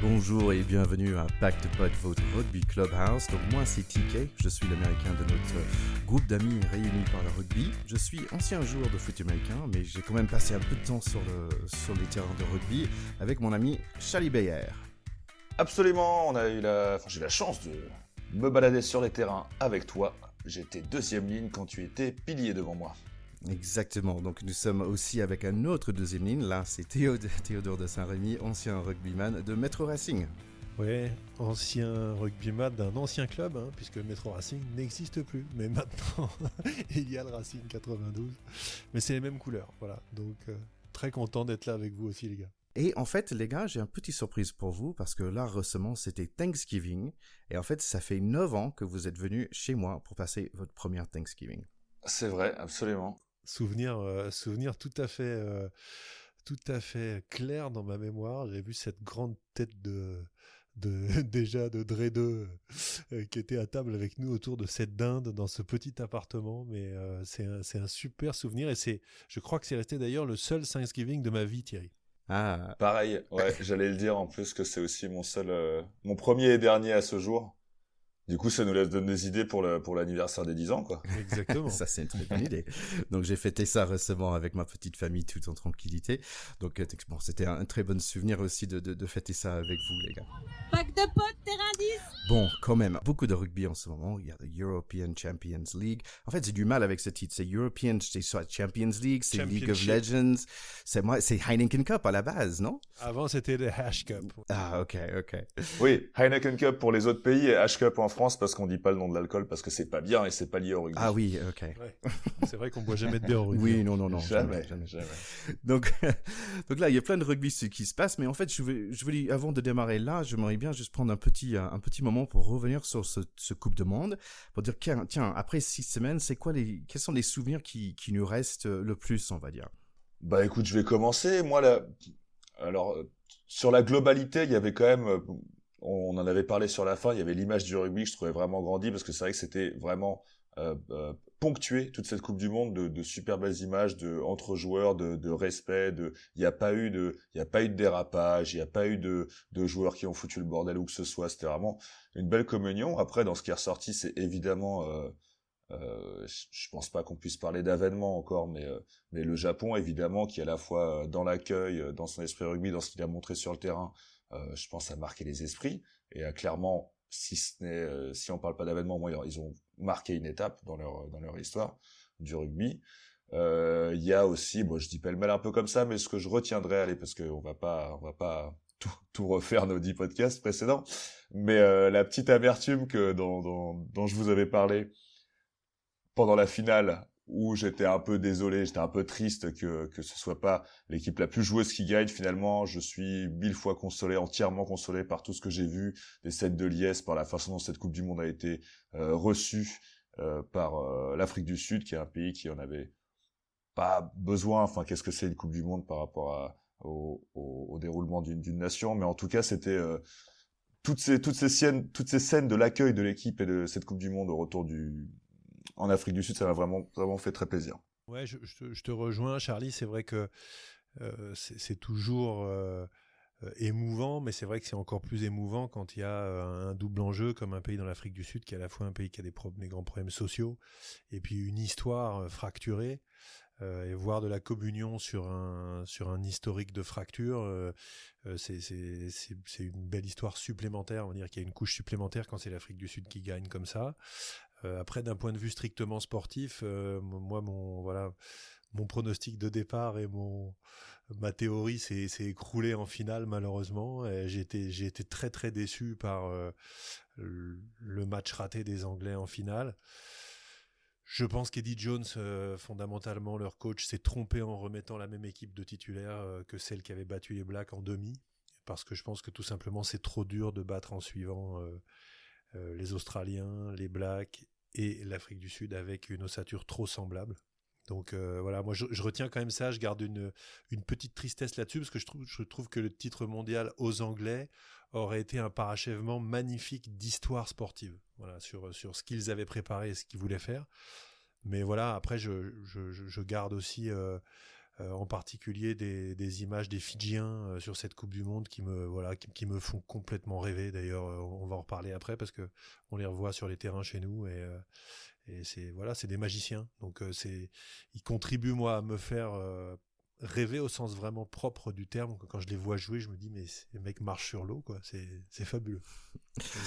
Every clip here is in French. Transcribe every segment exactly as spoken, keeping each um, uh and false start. Bonjour et bienvenue à Pack-de-Pod, votre rugby clubhouse. Donc moi c'est T K, je suis l'américain de notre groupe d'amis réunis par le rugby. Je suis ancien joueur de foot américain, mais j'ai quand même passé un peu de temps sur, le, sur les terrains de rugby avec mon ami Charlie Beyer. Absolument, on a eu la... enfin, j'ai eu la chance de me balader sur les terrains avec toi. J'étais deuxième ligne quand tu étais pilier devant moi. Exactement, donc nous sommes aussi avec un autre deuxième ligne, là c'est Théodore de Saint-Rémy, ancien rugbyman de Metro Racing. Ouais, ancien rugbyman d'un ancien club, hein, puisque Metro Racing n'existe plus, mais maintenant il y a le Racing quatre-vingt-douze, mais c'est les mêmes couleurs, voilà, donc euh, très content d'être là avec vous aussi les gars. Et en fait, les gars, j'ai une petite surprise pour vous, parce que là, récemment, c'était Thanksgiving, et en fait, ça fait neuf ans que vous êtes venus chez moi pour passer votre première Thanksgiving. C'est vrai, absolument. Souvenir, euh, souvenir tout à fait, euh, tout à fait clair dans ma mémoire. J'ai vu cette grande tête de, de déjà de Dredeux euh, qui était à table avec nous autour de cette dinde dans ce petit appartement. Mais euh, c'est un, c'est un super souvenir et c'est, je crois que c'est resté d'ailleurs le seul Thanksgiving de ma vie, Thierry. Ah, pareil. Ouais, j'allais le dire en plus que c'est aussi mon seul, euh, mon premier et dernier à ce jour. Du coup, ça nous laisse donner des idées pour, le, pour l'anniversaire des dix ans, quoi. Exactement. Ça, c'est une très bonne idée. Donc, j'ai fêté ça récemment avec ma petite famille, tout en tranquillité. Donc, bon, c'était un, un très bon souvenir aussi de, de, de fêter ça avec vous, les gars. Pack de potes, terrain dix. Bon, quand même, beaucoup de rugby en ce moment. Il y a la European Champions League. En fait, j'ai du mal avec ce titre. C'est European, c'est soit Champions League, c'est League of Legends. C'est moi, c'est Heineken Cup à la base, non? Avant, c'était le Hash Cup. Ah, ok, ok. Oui, Heineken Cup pour les autres pays et Hash Cup en France. France parce qu'on dit pas le nom de l'alcool parce que c'est pas bien et c'est pas lié au rugby. Ah oui, ok. Ouais. C'est vrai qu'on boit jamais de bière au rugby. Oui, non, non, non. Jamais, jamais, jamais. Donc, donc là, il y a plein de rugby qui se passe, mais en fait, je veux, je veux, avant de démarrer là, j'aimerais bien juste prendre un petit, un petit moment pour revenir sur ce, ce Coupe de Monde, pour dire tiens, tiens, après six semaines, c'est quoi les, quels sont les souvenirs qui, qui nous restent le plus, on va dire. Bah écoute, je vais commencer. Moi là, alors sur la globalité, il y avait quand même. On en avait parlé sur la fin, il y avait l'image du rugby que je trouvais vraiment grandie parce que c'est vrai que c'était vraiment euh, euh, ponctué toute cette Coupe du Monde de, de super belles images de, entre joueurs, de, de respect, de, il n'y a pas eu de, il n'y a pas eu de dérapage, il n'y a pas eu de, de joueurs qui ont foutu le bordel ou que ce soit, c'était vraiment une belle communion. Après, dans ce qui est ressorti, c'est évidemment, euh, euh, je pense pas qu'on puisse parler d'avènement encore, mais, euh, mais le Japon, évidemment, qui est à la fois dans l'accueil, dans son esprit rugby, dans ce qu'il a montré sur le terrain, Euh, je pense à marquer les esprits et à clairement, si ce n'est, euh, si on parle pas d'avènement, moi, ils ont marqué une étape dans leur dans leur histoire du rugby. Il euh, y a aussi, bon, je dis pêle-mêle un peu comme ça, mais ce que je retiendrai, allez, parce que on va pas, on va pas tout, tout refaire nos dix podcasts précédents, mais euh, la petite amertume que dont, dont dont je vous avais parlé pendant la finale. Où j'étais un peu désolé, j'étais un peu triste que que ce soit pas l'équipe la plus joueuse qui gagne. Finalement, je suis mille fois consolé, entièrement consolé par tout ce que j'ai vu, des sets de liesse, par la façon dont cette Coupe du Monde a été euh, reçue euh, par euh, l'Afrique du Sud, qui est un pays qui en avait pas besoin. Enfin, qu'est-ce que c'est une Coupe du Monde par rapport à, au, au, au déroulement d'une, d'une nation ? Mais en tout cas, c'était euh, toutes ces toutes ces scènes, toutes ces scènes de l'accueil de l'équipe et de cette Coupe du Monde au retour du en Afrique du Sud, ça m'a vraiment, vraiment fait très plaisir. Ouais, je, je, je te rejoins, Charlie. C'est vrai que euh, c'est, c'est toujours euh, euh, émouvant, mais c'est vrai que c'est encore plus émouvant quand il y a euh, un double enjeu comme un pays dans l'Afrique du Sud, qui est à la fois un pays qui a des, pro- des grands problèmes sociaux et puis une histoire euh, fracturée. Euh, et voir de la communion sur un sur un historique de fracture, euh, c'est c'est c'est c'est une belle histoire supplémentaire. On va dire qu'il y a une couche supplémentaire quand c'est l'Afrique du Sud qui gagne comme ça. Euh, après, d'un point de vue strictement sportif, euh, moi mon voilà mon pronostic de départ et mon ma théorie s'est s'est écroulée en finale malheureusement. Et j'ai été j'ai été très très déçu par euh, le match raté des Anglais en finale. Je pense qu'Eddie Jones, euh, fondamentalement, leur coach, s'est trompé en remettant la même équipe de titulaires euh, que celle qui avait battu les Blacks en demi, parce que je pense que tout simplement, c'est trop dur de battre en suivant euh, euh, les Australiens, les Blacks et l'Afrique du Sud avec une ossature trop semblable. Donc euh, voilà, moi je, je retiens quand même ça, je garde une, une petite tristesse là-dessus, parce que je trouve, je trouve que le titre mondial aux Anglais aurait été un parachèvement magnifique d'histoire sportive, voilà, sur, sur ce qu'ils avaient préparé et ce qu'ils voulaient faire. Mais voilà, après je, je, je garde aussi euh, euh, en particulier des, des images des Fidjiens euh, sur cette Coupe du Monde qui me, voilà, qui, qui me font complètement rêver. D'ailleurs, euh, on va en reparler après parce que on les revoit sur les terrains chez nous et, euh, et c'est, voilà, c'est des magiciens. Donc, euh, c'est, ils contribuent, moi, à me faire euh, rêver au sens vraiment propre du terme. Quand je les vois jouer, je me dis, mais les mecs marchent sur l'eau, quoi. C'est, c'est fabuleux.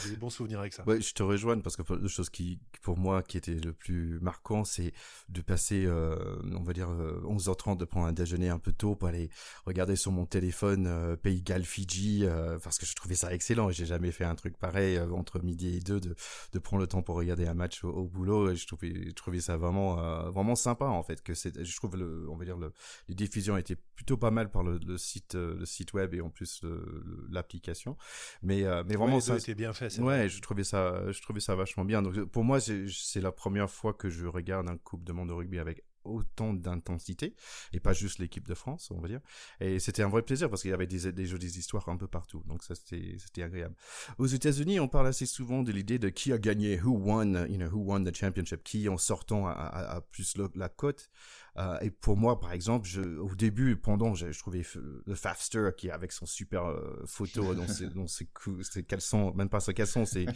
J'ai des bons souvenirs avec ça. Ouais, je te rejoins parce que la chose qui, pour moi, qui était le plus marquant, c'est de passer, euh, on va dire, onze heures trente, de prendre un déjeuner un peu tôt pour aller regarder sur mon téléphone euh, Pays Galles, Fidji, euh, parce que je trouvais ça excellent. Et j'ai jamais fait un truc pareil euh, entre midi et deux de, de prendre le temps pour regarder un match au, au boulot. Et je trouvais, je trouvais ça vraiment, euh, vraiment sympa en fait. Que c'est, je trouve le, on va dire le, les défis était plutôt pas mal par le, le site le site web et en plus le, l'application mais euh, mais vraiment ouais, ça était bien fait ça. Ouais, je trouvais ça je trouvais ça vachement bien. Donc pour moi c'est c'est la première fois que je regarde un Coupe du Monde de rugby avec autant d'intensité et pas juste l'équipe de France, on va dire. Et c'était un vrai plaisir parce qu'il y avait des des jeux des histoires un peu partout. Donc ça c'était c'était agréable. Aux États-Unis, on parle assez souvent de l'idée de qui a gagné, who won, you know, who won the championship, qui en sortant à à, à plus le, la cote. Euh, et pour moi, par exemple, je, au début, pendant, je, je trouvais le Fafster qui, avec son super euh, photo dans ses, dans ses, cou- ses caleçons, même pas son caleçon, c'est,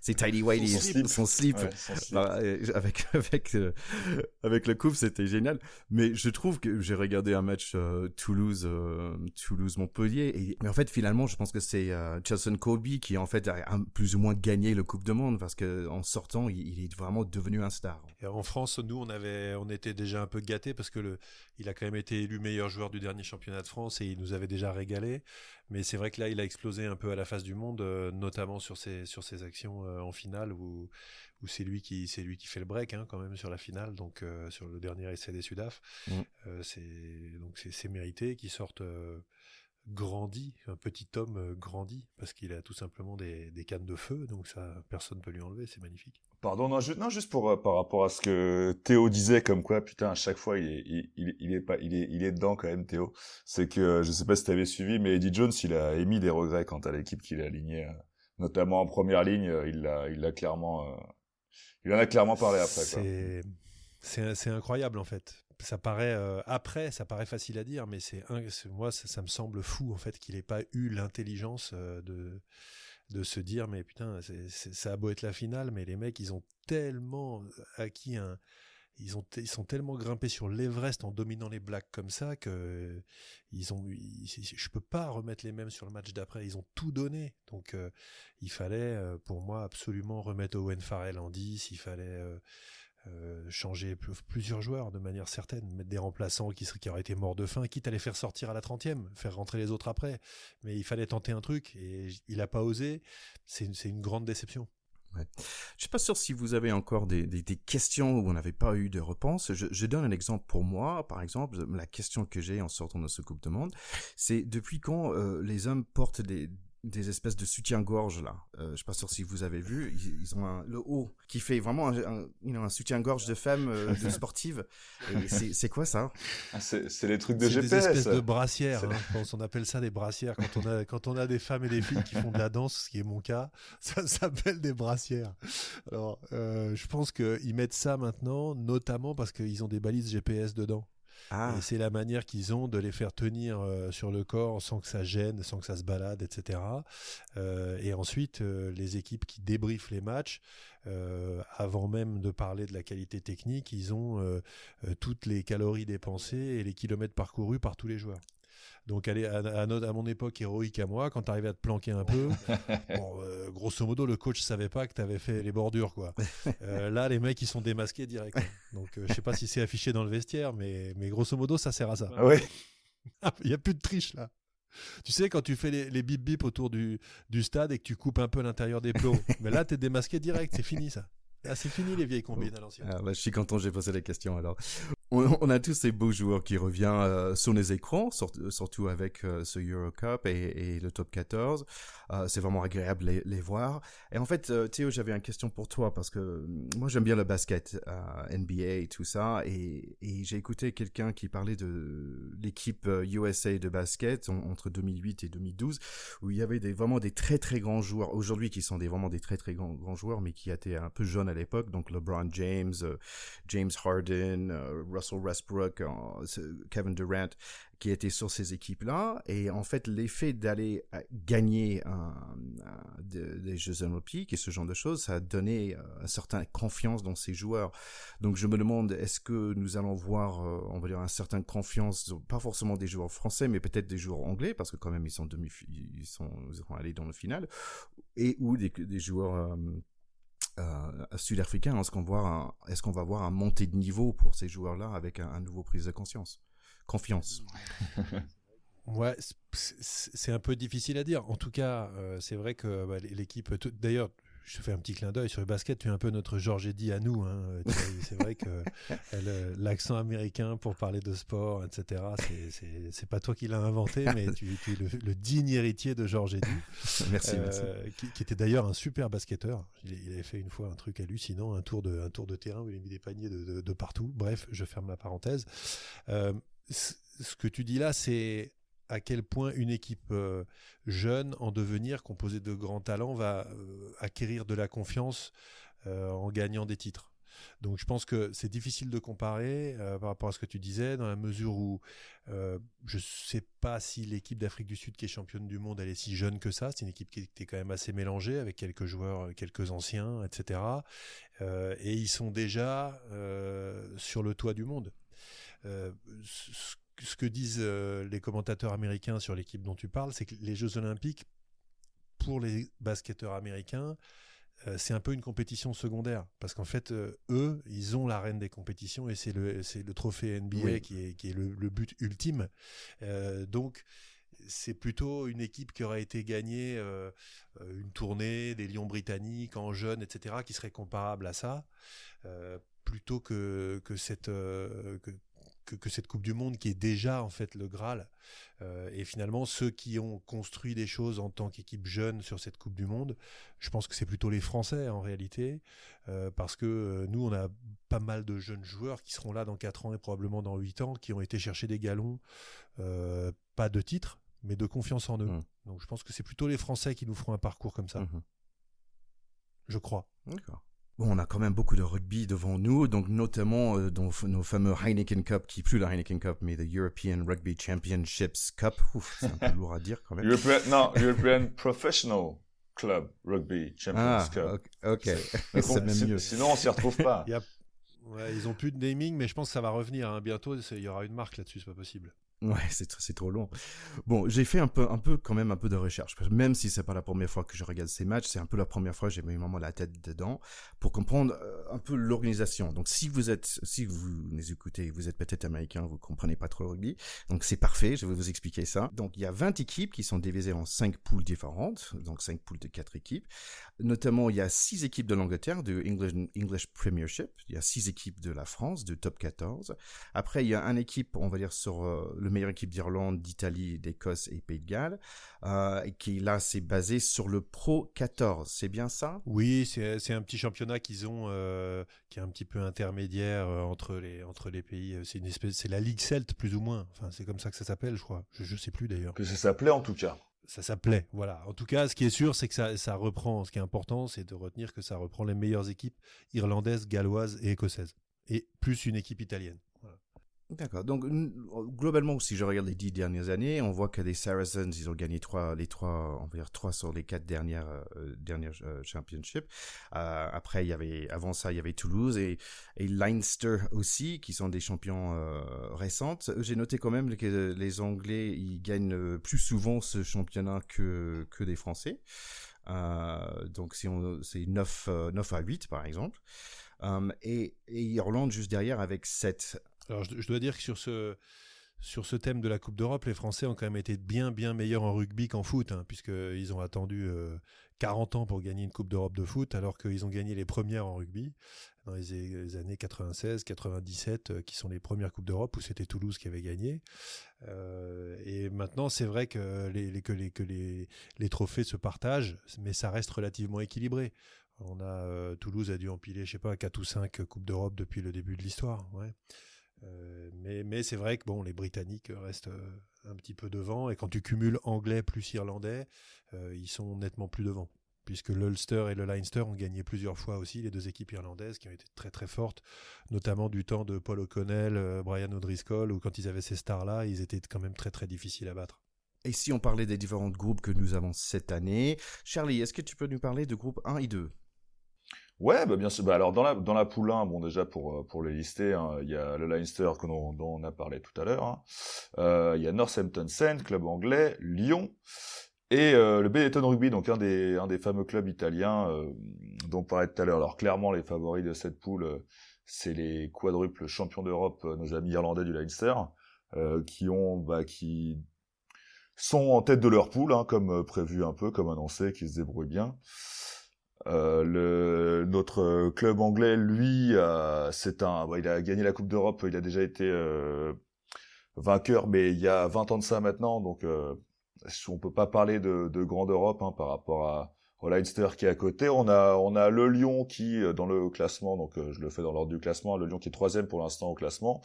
c'est Tidy Whitey, son slip, son slip. Ouais, son slip. Bah, avec, avec, euh, avec le couple, c'était génial. Mais je trouve que j'ai regardé un match euh, Toulouse, euh, Toulouse-Montpellier, et mais en fait, finalement, je pense que c'est euh, Chelsea Colby qui, en fait, a un, plus ou moins gagné le Coupe du Monde parce que en sortant, il, il est vraiment devenu un star. Et en France, nous, on avait, on était déjà un peu gâtés. Parce que le, il a quand même été élu meilleur joueur du dernier championnat de France et il nous avait déjà régalé. Mais c'est vrai que là, il a explosé un peu à la face du monde, euh, notamment sur ses, sur ses actions euh, en finale où, où c'est lui qui, c'est lui qui fait le break hein, quand même sur la finale, donc euh, sur le dernier essai des Sudaf. Mmh. Euh, c'est, donc c'est, c'est mérité qu'ils sortent euh, grandi, un petit homme euh, grandi, parce qu'il a tout simplement des, des cannes de feu, donc ça, personne ne peut lui enlever, c'est magnifique. Pardon, non, je, non, juste pour euh, par rapport à ce que Théo disait, comme quoi, putain, à chaque fois, il est, il, il, il est pas, il est, il est dedans quand même, Théo. C'est que euh, je sais pas si t'avais suivi, mais Eddie Jones, il a émis des regrets quant à l'équipe qu'il a alignée, euh, notamment en première ligne. Euh, il l'a, il l'a clairement, euh, il en a clairement parlé après. C'est, quoi. c'est, c'est incroyable en fait. Ça paraît euh, après, ça paraît facile à dire, mais c'est, un, c'est moi, ça, ça me semble fou en fait qu'il ait pas eu l'intelligence euh, de. de se dire mais putain c'est, c'est, ça a beau être la finale mais les mecs ils ont tellement acquis un ils ont t- ils sont tellement grimpés sur l'Everest en dominant les Blacks comme ça que euh, ils ont ils, je peux pas remettre les mêmes sur le match d'après, ils ont tout donné donc euh, il fallait euh, pour moi absolument remettre Owen Farrell en dix, il fallait euh, Euh, changer plus, plusieurs joueurs de manière certaine, mettre des remplaçants qui, qui auraient été morts de faim, quitte à les faire sortir à la trentième, faire rentrer les autres après, mais il fallait tenter un truc et il n'a pas osé. C'est, c'est une grande déception. Ouais. Je suis pas sûr si vous avez encore des, des, des questions où on n'avait pas eu de réponse. Je, je donne un exemple pour moi. Par exemple, la question que j'ai en sortant de ce Coupe du Monde, c'est depuis quand euh, les hommes portent des des espèces de soutien-gorge là. Euh, je suis pas sûr si vous avez vu, ils, ils ont un, le haut qui fait vraiment un, un, un, un soutien-gorge de femmes, euh, de sportives. Et c'est, c'est quoi ça? Ah, c'est, c'est les trucs de c'est G P S. C'est des espèces de brassières. Hein, je pense on appelle ça des brassières quand on a quand on a des femmes et des filles qui font de la danse, ce qui est mon cas, ça s'appelle des brassières. Alors, euh, je pense que ils mettent ça maintenant, notamment parce qu'ils ont des balises G P S dedans. Ah. Et c'est la manière qu'ils ont de les faire tenir euh, sur le corps sans que ça gêne, sans que ça se balade, et cetera. Euh, et ensuite, euh, les équipes qui débriefent les matchs, euh, avant même de parler de la qualité technique, ils ont euh, euh, toutes les calories dépensées et les kilomètres parcourus par tous les joueurs. Donc, allez, à, à, à mon époque héroïque à moi, quand t'arrivais à te planquer un peu, bon, euh, grosso modo, le coach savait pas que t'avais fait les bordures, quoi. Euh, là, les mecs, ils sont démasqués direct. Donc, euh, je sais pas si c'est affiché dans le vestiaire, mais, mais grosso modo, ça sert à ça. Ah ouais. Il y a plus de triche, là. Tu sais, quand tu fais les, les bip-bip autour du, du stade et que tu coupes un peu l'intérieur des plots, mais là, t'es démasqué direct, c'est fini, ça. Ah, c'est fini les vieilles combines à l'ancienne. Ah, bah, je suis content, j'ai posé la question alors. On, on a tous ces beaux joueurs qui reviennent euh, sur les écrans, sur, surtout avec euh, ce Euro Cup et, et le Top quatorze. Euh, c'est vraiment agréable les, les voir. Et en fait, euh, Théo, j'avais une question pour toi parce que moi j'aime bien le basket, euh, N B A et tout ça. Et, et j'ai écouté quelqu'un qui parlait de l'équipe U S A de basket en, entre deux mille huit et deux mille douze, où il y avait des, vraiment des très très grands joueurs aujourd'hui qui sont des, vraiment des très très grands, grands joueurs, mais qui étaient un peu jeunes à l'époque, donc LeBron James, euh, James Harden, euh, Russell Westbrook, Kevin Durant, qui étaient sur ces équipes-là. Et en fait, l'effet d'aller gagner euh, de, des Jeux Olympiques et ce genre de choses, ça a donné euh, une certaine confiance dans ces joueurs. Donc, je me demande, est-ce que nous allons voir, euh, on va dire, une certaine confiance, pas forcément des joueurs français, mais peut-être des joueurs anglais, parce que quand même, ils sont demi, ils sont, ils sont allés dans le final, et ou des, des joueurs euh, euh, sud-africains. Est-ce qu'on voit un, est-ce qu'on va voir un montée de niveau pour ces joueurs-là avec un, un nouveau prise de conscience? Confiance. Ouais, c'est un peu difficile à dire. En tout cas, euh, c'est vrai que bah, l'équipe... Tout, d'ailleurs, je te fais un petit clin d'œil sur le basket. Tu es un peu notre Georges Eddy à nous. Hein. C'est vrai que elle, l'accent américain pour parler de sport, et cetera, c'est, c'est, c'est pas toi qui l'as inventé, mais tu, tu es le, le digne héritier de Georges Eddy. Merci, euh, merci. Qui, qui était d'ailleurs un super basketteur. Il, il avait fait une fois un truc hallucinant, un tour de, un tour de terrain où il a mis des paniers de, de, de partout. Bref, je ferme la parenthèse. Euh, ce que tu dis là, c'est à quel point une équipe euh, jeune en devenir, composée de grands talents, va euh, acquérir de la confiance euh, en gagnant des titres. Donc je pense que c'est difficile de comparer euh, par rapport à ce que tu disais, dans la mesure où euh, je ne sais pas si l'équipe d'Afrique du Sud qui est championne du monde, elle est si jeune que ça. C'est une équipe qui était quand même assez mélangée, avec quelques joueurs, quelques anciens, et cetera. Euh, et ils sont déjà euh, sur le toit du monde. Euh, ce, ce que disent euh, les commentateurs américains sur l'équipe dont tu parles, c'est que les Jeux Olympiques, pour les basketteurs américains, euh, c'est un peu une compétition secondaire, parce qu'en fait, euh, eux, ils ont la reine des compétitions, et c'est le, c'est le trophée N B A oui. qui est, qui est le, le but ultime. Euh, donc, c'est plutôt une équipe qui aurait été gagnée euh, une tournée des Lions britanniques en jeunes, et cetera, qui serait comparable à ça, euh, plutôt que, que cette... Euh, que, Que, que cette Coupe du Monde qui est déjà en fait le Graal, euh, et finalement ceux qui ont construit des choses en tant qu'équipe jeune sur cette Coupe du Monde, je pense que c'est plutôt les Français en réalité, euh, parce que euh, nous on a pas mal de jeunes joueurs qui seront là dans quatre ans et probablement dans huit ans, qui ont été chercher des galons, euh, pas de titre mais de confiance en eux. Mmh. Donc je pense que c'est plutôt les Français qui nous feront un parcours comme ça. Mmh. Je crois. D'accord. Bon, on a quand même beaucoup de rugby devant nous, donc notamment euh, dans nos fameux Heineken Cup, qui plus la Heineken Cup, mais the European Rugby Championships Cup. Ouf, c'est un peu lourd à dire quand même. European, non, European Professional Club Rugby Champions ah, Cup. Ah, ok. okay. C'est, c'est même si, mieux. Sinon, on s'y retrouve pas. Il y a, ouais, ils ont plus de naming, mais je pense que ça va revenir. Hein. Bientôt, il y aura une marque là-dessus, c'est pas possible. Ouais, c'est c'est trop long. Bon, j'ai fait un peu, un peu quand même un peu de recherche, parce que même si c'est pas la première fois que je regarde ces matchs, c'est un peu la première fois que j'ai mis vraiment la tête dedans pour comprendre un peu l'organisation. Donc, si vous êtes, si vous nous écoutez, vous êtes peut-être américain, vous comprenez pas trop le rugby, donc c'est parfait. Je vais vous expliquer ça. Donc, il y a vingt équipes qui sont divisées en cinq poules différentes, donc cinq poules de quatre équipes. Notamment, il y a six équipes de l'Angleterre, du English, English Premiership. Il y a six équipes de la France, du Top quatorze. Après, il y a une équipe, on va dire sur euh, le meilleure équipe d'Irlande, d'Italie, d'Écosse et Pays de Galles, euh, qui là c'est basé sur le Pro quatorze, c'est bien ça? Oui, c'est, c'est un petit championnat qu'ils ont, euh, qui est un petit peu intermédiaire euh, entre, les, entre les pays. C'est, une espèce, c'est la Ligue Celte plus ou moins, enfin, c'est comme ça que ça s'appelle je crois, je ne sais plus d'ailleurs. Que ça s'appelait en tout cas. Ça s'appelait, voilà. En tout cas, ce qui est sûr, c'est que ça, ça reprend, ce qui est important, c'est de retenir que ça reprend les meilleures équipes irlandaises, galloises et écossaises, et plus une équipe italienne. D'accord. Donc, globalement, si je regarde les dix dernières années, on voit que les Saracens, ils ont gagné trois, les trois, on va dire trois sur les quatre dernières, euh, dernières euh, championships. Euh, après, il y avait, avant ça, il y avait Toulouse et, et Leinster aussi, qui sont des champions euh, récentes. J'ai noté quand même que les Anglais, ils gagnent plus souvent ce championnat que, que des Français. Euh, donc, si on, c'est neuf à huit, par exemple. Euh, et, et Irlande juste derrière avec sept. Alors, je dois dire que sur ce, sur ce thème de la Coupe d'Europe, les Français ont quand même été bien, bien meilleurs en rugby qu'en foot, hein, puisqu'ils ont attendu euh, quarante ans pour gagner une Coupe d'Europe de foot, alors qu'ils ont gagné les premières en rugby dans les, les années quatre-vingt-seize quatre-vingt-dix-sept, euh, qui sont les premières Coupes d'Europe où c'était Toulouse qui avait gagné. Euh, et maintenant, c'est vrai que, les, les, que, les, que les, les trophées se partagent, mais ça reste relativement équilibré. On a, euh, Toulouse a dû empiler, je ne sais pas, quatre ou cinq Coupes d'Europe depuis le début de l'histoire, ouais. Euh, mais, mais c'est vrai que bon, les Britanniques restent euh, un petit peu devant, et quand tu cumules Anglais plus Irlandais, euh, ils sont nettement plus devant. puisque l'Ulster et le Leinster ont gagné plusieurs fois aussi, les deux équipes irlandaises qui ont été très très fortes, notamment du temps de Paul O'Connell, Brian O'Driscoll, où quand ils avaient ces stars-là, ils étaient quand même très très difficiles à battre. Et si on parlait des différents groupes que nous avons cette année, Charlie, est-ce que tu peux nous parler de groupes un et deux ? Ouais, bah bien sûr. Bah alors dans la dans la poule un, bon déjà pour pour les lister, hein, il y a le Leinster que dont, dont on a parlé tout à l'heure. Hein. Euh, il y a Northampton Saints, club anglais, Lyon et euh, le Benetton Rugby, donc un des un des fameux clubs italiens euh, dont on parlait tout à l'heure. Alors clairement les favoris de cette poule, euh, c'est les quadruples champions d'Europe, euh, nos amis irlandais du Leinster, euh, qui ont bah qui sont en tête de leur poule, hein, comme prévu un peu, comme annoncé, qui se débrouillent bien. Euh, le, notre club anglais, lui, euh, c'est un, bah, il a gagné la Coupe d'Europe, il a déjà été euh, vainqueur, mais il y a vingt ans de ça maintenant, donc euh, on peut pas parler de, de grande Europe hein, par rapport à au Leinster qui est à côté. On a, on a le Lyon qui, dans le classement, donc euh, je le fais dans l'ordre du classement, le Lyon qui est troisième pour l'instant au classement,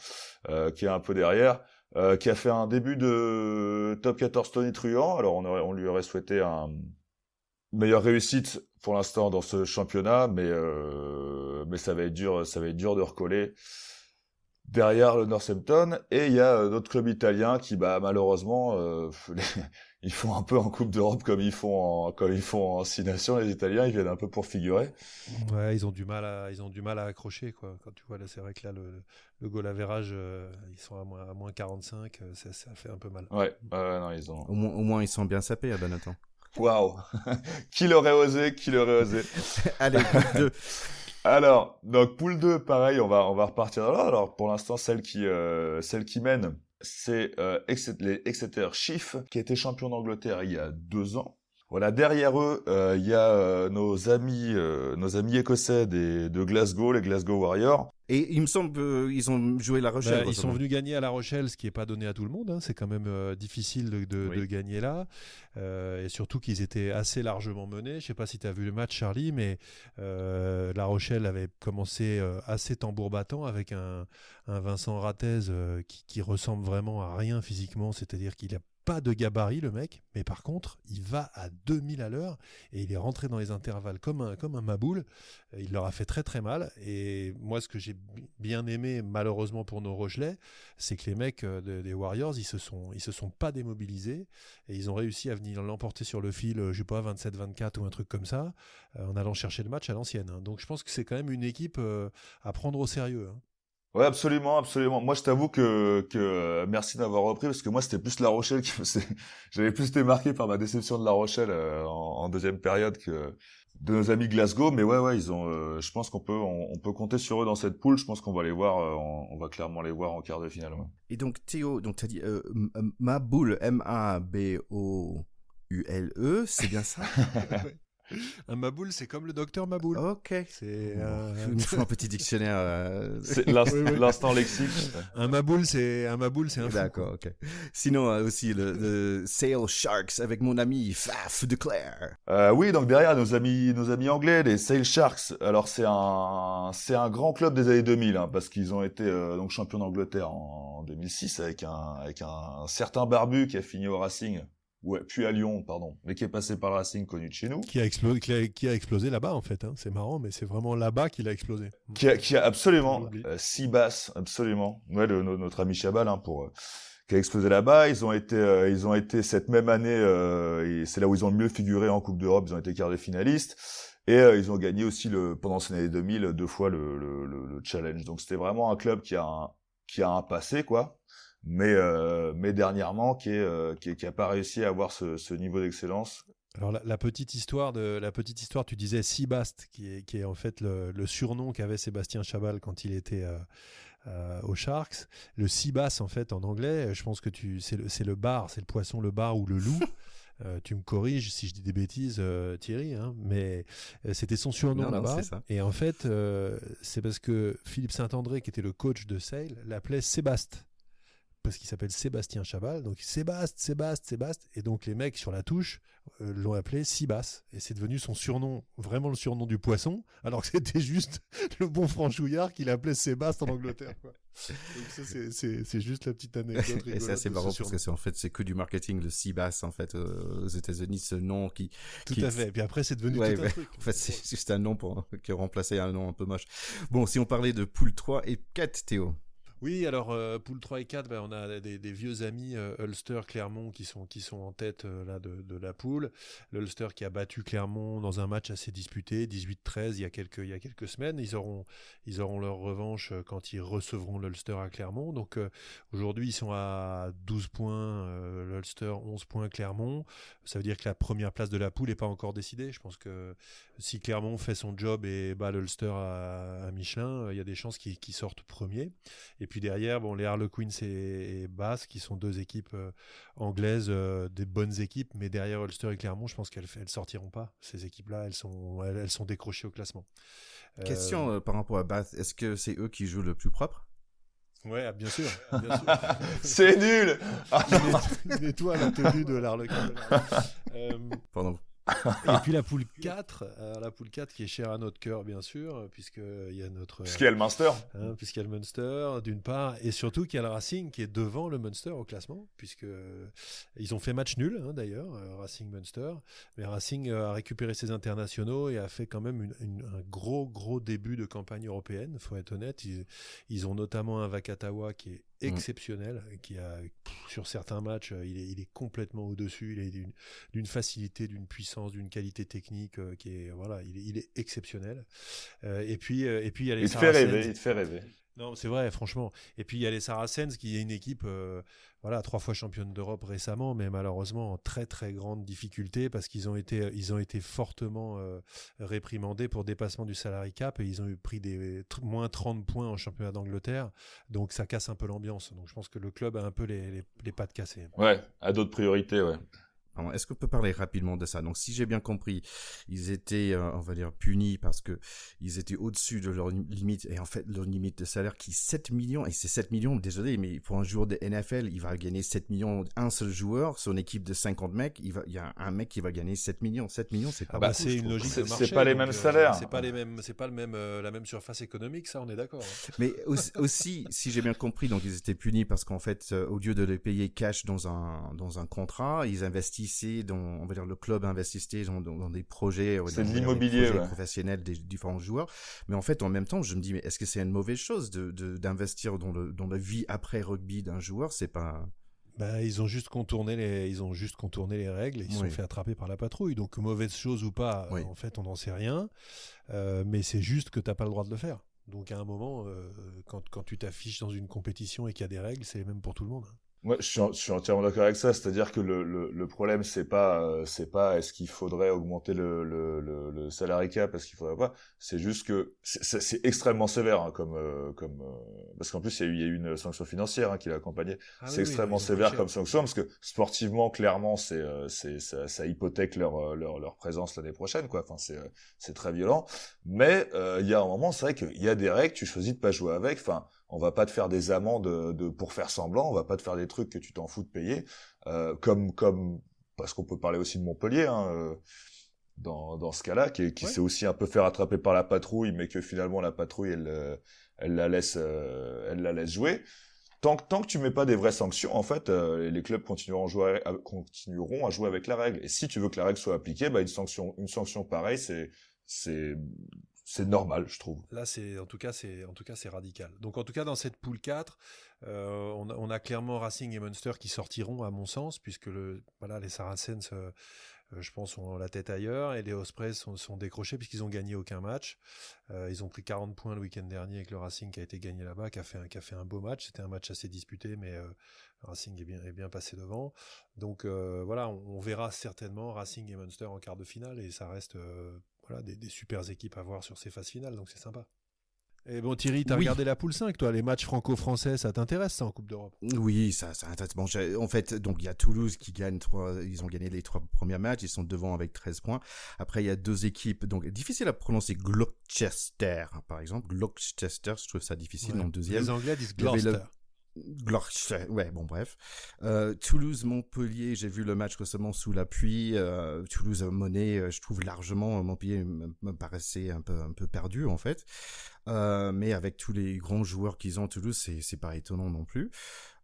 euh, qui est un peu derrière, euh, qui a fait un début de top quatorze tonitruant. Alors on, aurait, on lui aurait souhaité un meilleure réussite pour l'instant dans ce championnat, mais euh, mais ça va être dur, ça va être dur de recoller derrière le Northampton. Et il y a notre club italien qui, bah malheureusement, euh, les, ils font un peu en Coupe d'Europe comme ils font en comme ils font en Six Nations. Les Italiens, ils viennent un peu pour figurer. Ouais, ils ont du mal à ils ont du mal à accrocher quoi. Quand tu vois là, c'est vrai que là le le goal average, euh, ils sont à moins à moins quarante-cinq, ça ça fait un peu mal. Ouais, euh, non ils ont. Au moins au moins ils sont bien sapés à Benetton. Waouh, qui l'aurait osé, qui l'aurait osé. Allez, poule deux. Alors, donc poule deux, pareil, on va on va repartir. Alors, alors pour l'instant, celle qui euh, celle qui mène, c'est euh, les Exeter Chiefs, qui étaient champions d'Angleterre il y a deux ans. Voilà, derrière eux, il euh, y a euh, nos amis euh, nos amis écossais des, de Glasgow, les Glasgow Warriors. Et il me semble qu'ils ont joué La Rochelle. Bah, ils sont venus gagner à La Rochelle, ce qui n'est pas donné à tout le monde. Hein. C'est quand même euh, difficile de, de, oui. de gagner là. Euh, et surtout qu'ils étaient assez largement menés. Je ne sais pas si tu as vu le match, Charlie, mais euh, La Rochelle avait commencé euh, assez tambour battant avec un, un Vincent Ratez euh, qui, qui ressemble vraiment à rien physiquement. C'est-à-dire qu'il a pas de gabarit le mec, mais par contre il va à deux mille à l'heure et il est rentré dans les intervalles comme un, comme un maboule. Il leur a fait très très mal. Et moi ce que j'ai bien aimé malheureusement pour nos Rochelais, c'est que les mecs de, des Warriors, ils se sont, ils se sont pas démobilisés et ils ont réussi à venir l'emporter sur le fil, je sais pas, vingt-sept vingt-quatre ou un truc comme ça, en allant chercher le match à l'ancienne. Donc je pense que c'est quand même une équipe à prendre au sérieux. Ouais, absolument, absolument. Moi, je t'avoue que, que, merci d'avoir repris, parce que moi, c'était plus La Rochelle qui me, j'avais plus été marqué par ma déception de La Rochelle, euh, en, en deuxième période que de nos amis Glasgow. Mais ouais, ouais, ils ont, euh, je pense qu'on peut, on, on peut compter sur eux dans cette poule. Je pense qu'on va les voir, euh, on, on va clairement les voir en quart de finale. Ouais. Et donc, Théo, donc, t'as dit, euh, Maboule, M A B O U L E, c'est bien ça? Un Maboule, c'est comme le docteur Maboule. Ok. C'est euh... un petit dictionnaire. Euh... C'est l'inst- oui, oui. L'instant lexique. Un Maboule, c'est un Maboule, c'est un. D'accord, fou. Ok. Sinon aussi le, le Sale Sharks avec mon ami Faf de Claire. Euh, oui, donc derrière nos amis, nos amis anglais, les Sale Sharks. Alors c'est un, c'est un grand club des années deux mille, hein, parce qu'ils ont été euh, donc champions d'Angleterre en deux mille six avec un, avec un certain barbu qui a fini au Racing. Ouais, puis à Lyon, pardon, mais qui est passé par le Racing, connu de chez nous. Qui a explosé, qui a, qui a explosé là-bas, en fait. Hein. C'est marrant, mais c'est vraiment là-bas qu'il a explosé. Qui a, qui a absolument, euh, six basses, absolument. Ouais, le, notre ami Chabal, hein, pour, euh, qui a explosé là-bas. Ils ont été, euh, ils ont été cette même année, euh, et c'est là où ils ont le mieux figuré en Coupe d'Europe. Ils ont été quart de finaliste. Et euh, ils ont gagné aussi le, pendant ces années deux mille, deux fois le, le, le, le challenge. Donc c'était vraiment un club qui a un, qui a un passé, quoi. Mais euh, mais dernièrement qui est euh, qui, qui a pas réussi à avoir ce, ce niveau d'excellence. Alors la, la petite histoire de la petite histoire, tu disais Sibast qui est qui est en fait le, le surnom qu'avait Sébastien Chabal quand il était euh, euh, aux Sharks. Le Sibast en fait en anglais, je pense que tu c'est le c'est le bar, c'est le poisson, le bar ou le loup. Euh, tu me corriges si je dis des bêtises, euh, Thierry, hein, mais euh, c'était son surnom non, là-bas. Non, et en fait, euh, c'est parce que Philippe Saint-André, qui était le coach de Sale, l'appelait Sébast. Parce qu'il s'appelle Sébastien Chabal, donc Sébast, Sébast, Sébast, et donc les mecs sur la touche euh, l'ont appelé Sibas, et c'est devenu son surnom, vraiment le surnom du poisson, alors que c'était juste le bon franchouillard qui l'appelait Sébast en Angleterre, quoi. Donc ça c'est c'est c'est juste la petite anecdote. Et c'est assez marrant ce parce que c'est en fait c'est que du marketing, le Seabass en fait euh, aux États-Unis, ce nom qui tout qui... à fait. Et puis après c'est devenu ouais, tout un ouais. truc. En fait c'est juste un nom pour qui remplaçait un nom un peu moche. Bon, si on parlait de poule trois et quatre, Théo. Oui, alors euh, poule trois et quatre, ben on a des, des vieux amis euh, Ulster, Clermont qui sont qui sont en tête euh, là de de la poule. L'Ulster qui a battu Clermont dans un match assez disputé, dix-huit treize il y a quelques il y a quelques semaines, ils auront ils auront leur revanche quand ils recevront l'Ulster à Clermont. Donc euh, aujourd'hui, ils sont à douze points euh, l'Ulster, onze points Clermont. Ça veut dire que la première place de la poule est pas encore décidée. Je pense que si Clermont fait son job et bat l'Ulster à, à Michelin, il y a des chances qu'ils qu'ils sortent premiers. Et puis derrière, bon, les Harlequins et, et Bath, qui sont deux équipes euh, anglaises, euh, des bonnes équipes, mais derrière Ulster et Clermont, je pense qu'elles elles sortiront pas. Ces équipes-là, elles sont, elles, elles sont décrochées au classement. Euh... Question euh, par rapport à Bath, est-ce que c'est eux qui jouent le plus propre? Ouais, bien sûr, bien sûr. C'est nul. Une étoile à tenue de l'Harlequin. Euh... Pardon. Et puis la poule quatre, euh, la poule quatre qui est chère à notre cœur bien sûr, puisque il y a notre puisqu'il y a le Munster, hein, puisqu'il y a le Munster d'une part, et surtout qu'il y a le Racing qui est devant le Munster au classement, puisque euh, ils ont fait match nul hein, d'ailleurs, euh, Racing Munster, mais Racing euh, a récupéré ses internationaux et a fait quand même une, une, un gros gros début de campagne européenne. Faut être honnête, ils, ils ont notamment un Vakatawa qui est exceptionnel, qui a pff, sur certains matchs il est, il est complètement au-dessus, il est d'une, d'une facilité, d'une puissance, d'une qualité technique euh, qui est voilà, il est, il est exceptionnel. Euh, et puis euh, et puis il y a les il te Saracens. Fait rêver, il te fait rêver. Non, c'est vrai, franchement. Et puis il y a les Saracens qui est une équipe euh, voilà, trois fois championne d'Europe récemment, mais malheureusement en très très grande difficulté parce qu'ils ont été ils ont été fortement euh, réprimandés pour dépassement du salary cap et ils ont eu pris des t- moins trente points en championnat d'Angleterre. Donc ça casse un peu l'ambiance. Donc je pense que le club a un peu les les, les pattes cassées. Ouais, à d'autres priorités, ouais. Alors, est-ce qu'on peut parler rapidement de ça? Donc, si j'ai bien compris, ils étaient, euh, on va dire, punis parce que ils étaient au-dessus de leur limite, et en fait, leur limite de salaire qui est sept millions, et c'est sept millions, désolé, mais pour un joueur de N F L, il va gagner sept millions, un seul joueur, son équipe de cinquante mecs, il va, il y a un mec qui va gagner sept millions, sept millions, c'est pas ah bah beaucoup, c'est une logique c'est, de marché. C'est pas les mêmes euh, salaires. C'est pas les mêmes, c'est pas le même, euh, la même surface économique, ça, on est d'accord. Hein. Mais aussi, aussi, si j'ai bien compris, donc, ils étaient punis parce qu'en fait, euh, au lieu de les payer cash dans un, dans un contrat, ils investissent dans, on va dire, le club investissait dans, dans, dans des projets, c'est de l'immobilier, des projets ouais. professionnels des différents joueurs. Mais en fait, en même temps, je me dis, mais est-ce que c'est une mauvaise chose de, de, d'investir dans le, dans la vie après rugby d'un joueur? C'est pas. Bah, ils ont juste contourné les, ils ont juste contourné les règles et ils se oui. sont fait attraper par la patrouille. Donc, mauvaise chose ou pas, oui. en fait, on n'en sait rien. Euh, mais c'est juste que t'as pas le droit de le faire. Donc, à un moment, euh, quand, quand tu t'affiches dans une compétition et qu'il y a des règles, c'est les mêmes pour tout le monde. Ouais, je suis, je suis entièrement d'accord avec ça. C'est-à-dire que le, le, le problème, c'est pas, euh, c'est pas est-ce qu'il faudrait augmenter le, le, le, le salary cap, parce qu'il faudrait pas. C'est juste que c'est, c'est extrêmement sévère, hein, comme, euh, comme, euh, parce qu'en plus il y a eu, il y a eu une sanction financière hein, qui l'a accompagnée. Ah, c'est oui, extrêmement oui, sévère comme sanction, parce que sportivement, clairement, c'est, euh, c'est, ça, ça hypothèque leur, leur, leur présence l'année prochaine, quoi. Enfin, c'est, c'est très violent. Mais il euh, y a un moment, c'est vrai qu'il y a des règles, tu choisis de pas jouer avec. Enfin. On va pas te faire des amendes de, de, pour faire semblant, on va pas te faire des trucs que tu t'en fous de payer, euh, comme, comme, parce qu'on peut parler aussi de Montpellier, hein, euh, dans, dans ce cas-là, qui, qui ouais. s'est aussi un peu fait rattraper par la patrouille, mais que finalement la patrouille, elle, elle la laisse, euh, elle la laisse jouer. Tant que, tant que tu mets pas des vraies sanctions, en fait, euh, les clubs continueront, jouer, à, continueront à jouer avec la règle. Et si tu veux que la règle soit appliquée, bah, une sanction, une sanction pareille, c'est, c'est, c'est normal, je trouve. Là, c'est en tout cas, c'est en tout cas, c'est radical. Donc, en tout cas, dans cette poule quatre, euh, on, on a clairement Racing et Munster qui sortiront, à mon sens, puisque le, voilà, les Saracens, euh, je pense, ont la tête ailleurs, et les Ospreys sont, sont décrochés puisqu'ils ont gagné aucun match. Euh, ils ont pris quarante points le week-end dernier avec le Racing qui a été gagné là-bas, qui a fait un, qui a fait un beau match. C'était un match assez disputé, mais euh, Racing est bien, est bien passé devant. Donc euh, voilà, on, on verra certainement Racing et Munster en quart de finale, et ça reste. Euh, Voilà, des, des super équipes à voir sur ces phases finales, donc c'est sympa. Et bon Thierry, t'as oui. regardé la poule cinq, toi, les matchs franco-français, ça t'intéresse ça en Coupe d'Europe? Oui, ça, ça intéresse. Bon, en fait, donc il y a Toulouse qui gagne trois, ils ont gagné les trois premiers matchs, ils sont devant avec treize points. Après, il y a deux équipes, donc difficile à prononcer, Gloucester, par exemple, Gloucester, je trouve ça difficile ouais. en deuxième. Les Anglais disent Gloucester. Gloucester, ouais, bon, bref. Euh, Toulouse, Montpellier, j'ai vu le match récemment sous la pluie. Euh, Toulouse a mené, je trouve largement. Montpellier me paraissait un peu, un peu perdu, en fait. Euh, mais avec tous les grands joueurs qu'ils ont à Toulouse, c'est, c'est pas étonnant non plus.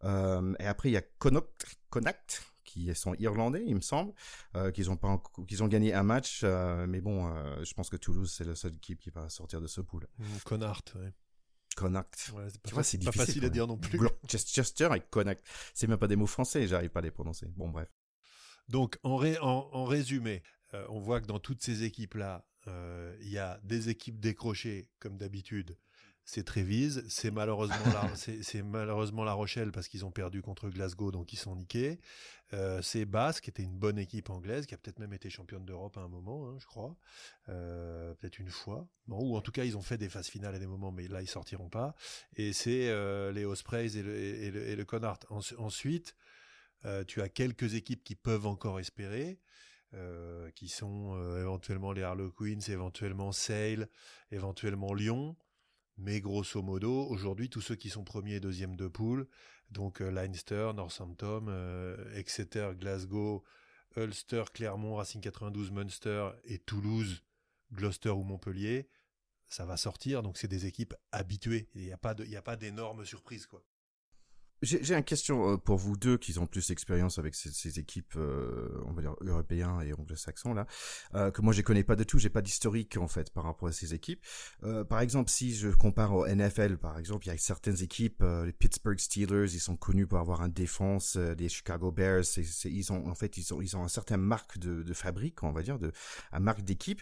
Euh, et après, il y a Connacht, qui sont irlandais, il me semble, euh, qu'ils ont pas, en... qu'ils ont gagné un match, euh, mais bon, euh, je pense que Toulouse, c'est la seule équipe qui va sortir de ce pool. Connacht, ouais. Connacht. Ouais, tu vois, c'est difficile. Pas facile à dire non plus. Gloucester et Connacht. C'est même pas des mots français, j'arrive pas à les prononcer. Bon, bref. Donc, en, ré... en, en résumé, euh, on voit que dans toutes ces équipes-là, il euh, y a des équipes décrochées, comme d'habitude. C'est Trévise, c'est malheureusement, la, c'est, c'est malheureusement La Rochelle parce qu'ils ont perdu contre Glasgow, donc ils sont niqués. Euh, c'est Bath, qui était une bonne équipe anglaise, qui a peut-être même été championne d'Europe à un moment, hein, je crois. Euh, peut-être une fois. Bon, ou en tout cas, ils ont fait des phases finales à des moments, mais là, ils sortiront pas. Et c'est euh, les Ospreys et le, et le, et le Connacht. En, ensuite, euh, tu as quelques équipes qui peuvent encore espérer. Euh, qui sont euh, éventuellement les Harlequins, éventuellement Sale, éventuellement Lyon, mais grosso modo, aujourd'hui, tous ceux qui sont premiers et deuxièmes de poule, donc euh, Leinster, Northampton, euh, Exeter, Glasgow, Ulster, Clermont, Racing quatre-vingt-douze, Munster et Toulouse, Gloucester ou Montpellier, ça va sortir, donc c'est des équipes habituées, il n'y a pas de, il n'y a pas d'énormes surprises, quoi. J'ai, j'ai une question pour vous deux qui ont plus d'expérience avec ces, ces équipes, euh, on va dire européens et anglo-saxons là, euh, que moi je connais pas de tout, j'ai pas d'historique en fait par rapport à ces équipes. Euh, par exemple, si je compare au N F L, par exemple, il y a certaines équipes, euh, les Pittsburgh Steelers, ils sont connus pour avoir un défense, euh, les Chicago Bears, c'est, c'est, ils ont en fait ils ont ils ont un certain marque de, de fabrique, on va dire, de un marque d'équipe.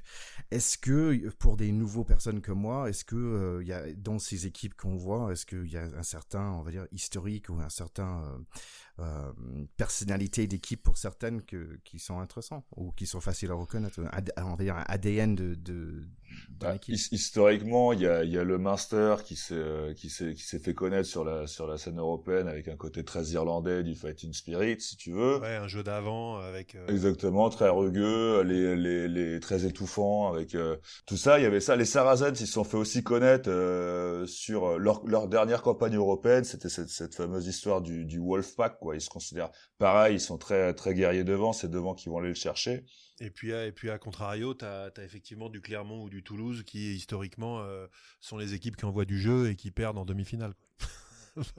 Est-ce que pour des nouveaux personnes comme moi, est-ce que euh, il y a dans ces équipes qu'on voit, est-ce qu'il y a un certain, on va dire, historique ou un certain euh, euh, personnalité d'équipe pour certaines que, qui sont intéressants ou qui sont faciles à reconnaître, on va dire un A D N de, de, bah, équipe. Historiquement, il y a, y a le Munster qui s'est, qui, s'est, qui s'est fait connaître sur la, sur la scène européenne avec un côté très irlandais du fighting spirit, si tu veux. Ouais, un jeu d'avant avec... Euh... Exactement, très rugueux, les, les, les très étouffants avec euh, tout ça. Il y avait ça. Les Saracens, ils se sont fait aussi connaître euh, sur leur, leur dernière campagne européenne, c'était cette, cette fameuse fameuse histoire du, du Wolfpack, quoi. Ils se considèrent pareil, ils sont très, très guerriers devant, c'est devant qu'ils vont aller le chercher. Et puis, à, et puis à contrario, tu as effectivement du Clermont ou du Toulouse qui, historiquement, euh, sont les équipes qui envoient du jeu et qui perdent en demi-finale, quoi.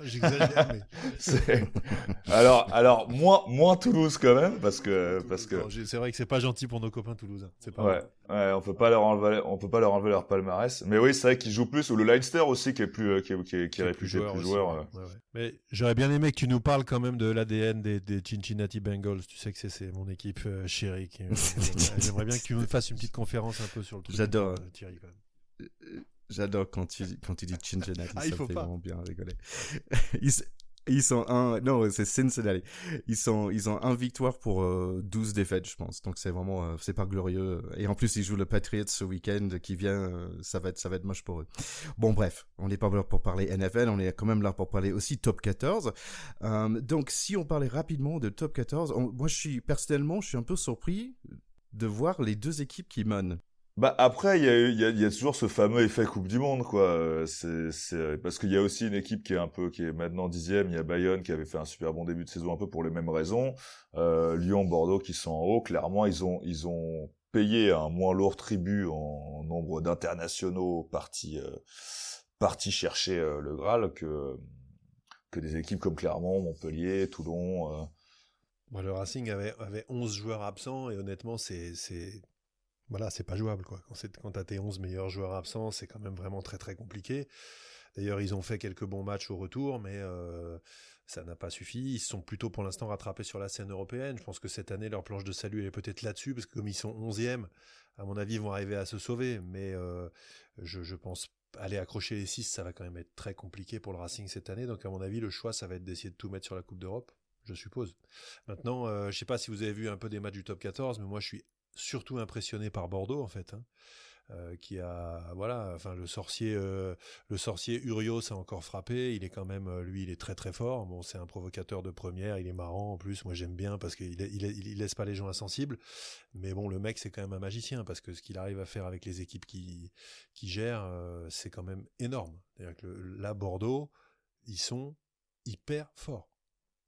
J'exagère, mais... c'est... Alors, alors moins, moins Toulouse quand même, parce que, Toulouse, parce que... Non, c'est vrai que c'est pas gentil pour nos copains toulousains. C'est pas ouais, ouais, on peut pas leur enlever, on peut pas leur enlever leur palmarès. Mais oui, c'est vrai qu'ils jouent plus, ou le Leinster aussi, qui est plus, qui est, qui est, qui est plus joueur. Plus joueur aussi, euh... ouais, ouais. Mais j'aurais bien aimé que tu nous parles quand même de l'A D N des, des Cincinnati Bengals. Tu sais que c'est, c'est mon équipe euh, chérie. Qui, euh, j'aimerais bien que tu me fasses une petite conférence un peu sur le truc. J'adore. De, euh, Thierry, quand même. Euh... J'adore quand tu, quand tu dis Cincinnati, ah, ça me fait pas. Vraiment bien rigoler. Ils, ils sont un, non, c'est Cincinnati. Ils sont, ils ont un victoire pour euh, douze défaites, je pense. Donc c'est vraiment, euh, c'est pas glorieux. Et en plus, ils jouent le Patriots ce week-end qui vient, euh, ça va être, ça va être moche pour eux. Bon, bref. On n'est pas là pour parler N F L, on est quand même là pour parler aussi top quatorze. Euh, donc si on parlait rapidement de top quatorze, on, moi je suis, personnellement, je suis un peu surpris de voir les deux équipes qui mènent. Bah après il y a il y a il y a toujours ce fameux effet Coupe du Monde, quoi. C'est c'est parce qu'il y a aussi une équipe qui est un peu qui est maintenant dixième. Il y a Bayonne qui avait fait un super bon début de saison un peu pour les mêmes raisons. Euh, Lyon, Bordeaux qui sont en haut. Clairement ils ont ils ont payé un moins lourd tribut en nombre d'internationaux partis euh, partis chercher euh, le Graal que que des équipes comme Clermont, Montpellier, Toulon. Euh... Bon, le Racing avait avait onze joueurs absents et honnêtement c'est c'est Voilà, c'est pas jouable, quoi. Quand, c'est, quand t'as tes onze meilleurs joueurs absents, c'est quand même vraiment très, très compliqué. D'ailleurs, ils ont fait quelques bons matchs au retour, mais euh, ça n'a pas suffi. Ils se sont plutôt, pour l'instant, rattrapés sur la scène européenne. Je pense que cette année, leur planche de salut, elle est peut-être là-dessus, parce que comme ils sont onzième, à mon avis, ils vont arriver à se sauver. Mais euh, je, je pense aller accrocher les six, ça va quand même être très compliqué pour le Racing cette année. Donc, à mon avis, le choix, ça va être d'essayer de tout mettre sur la Coupe d'Europe, je suppose. Maintenant, euh, je sais pas si vous avez vu un peu des matchs du top quatorze, mais moi, je suis surtout impressionné par Bordeaux en fait, hein, euh, qui a voilà, enfin le sorcier, euh, le sorcier Urios a encore frappé. Il est quand même, lui, il est très très fort. Bon, c'est un provocateur de première. Il est marrant en plus. Moi, j'aime bien parce qu'il il, il laisse pas les gens insensibles. Mais bon, le mec, c'est quand même un magicien parce que ce qu'il arrive à faire avec les équipes qui qui gèrent, euh, c'est quand même énorme. C'est-à-dire que le, là, Bordeaux, ils sont hyper fort.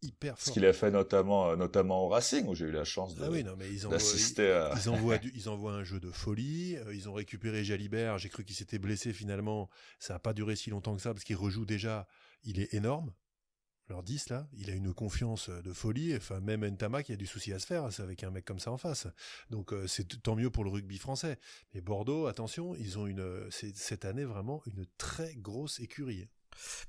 Hyper fort. Ce qu'il a fait notamment, notamment au Racing, où j'ai eu la chance de, ah oui, non, mais ils envoient, d'assister ils, à... ils, envoient du, ils envoient un jeu de folie, ils ont récupéré Jalibert, j'ai cru qu'il s'était blessé finalement, ça n'a pas duré si longtemps que ça, parce qu'il rejoue déjà, il est énorme, leur dix là, il a une confiance de folie, enfin, même Ntamak, il y a du souci à se faire avec un mec comme ça en face, donc euh, c'est tant mieux pour le rugby français, mais Bordeaux, attention, ils ont une, c'est, cette année vraiment une très grosse écurie.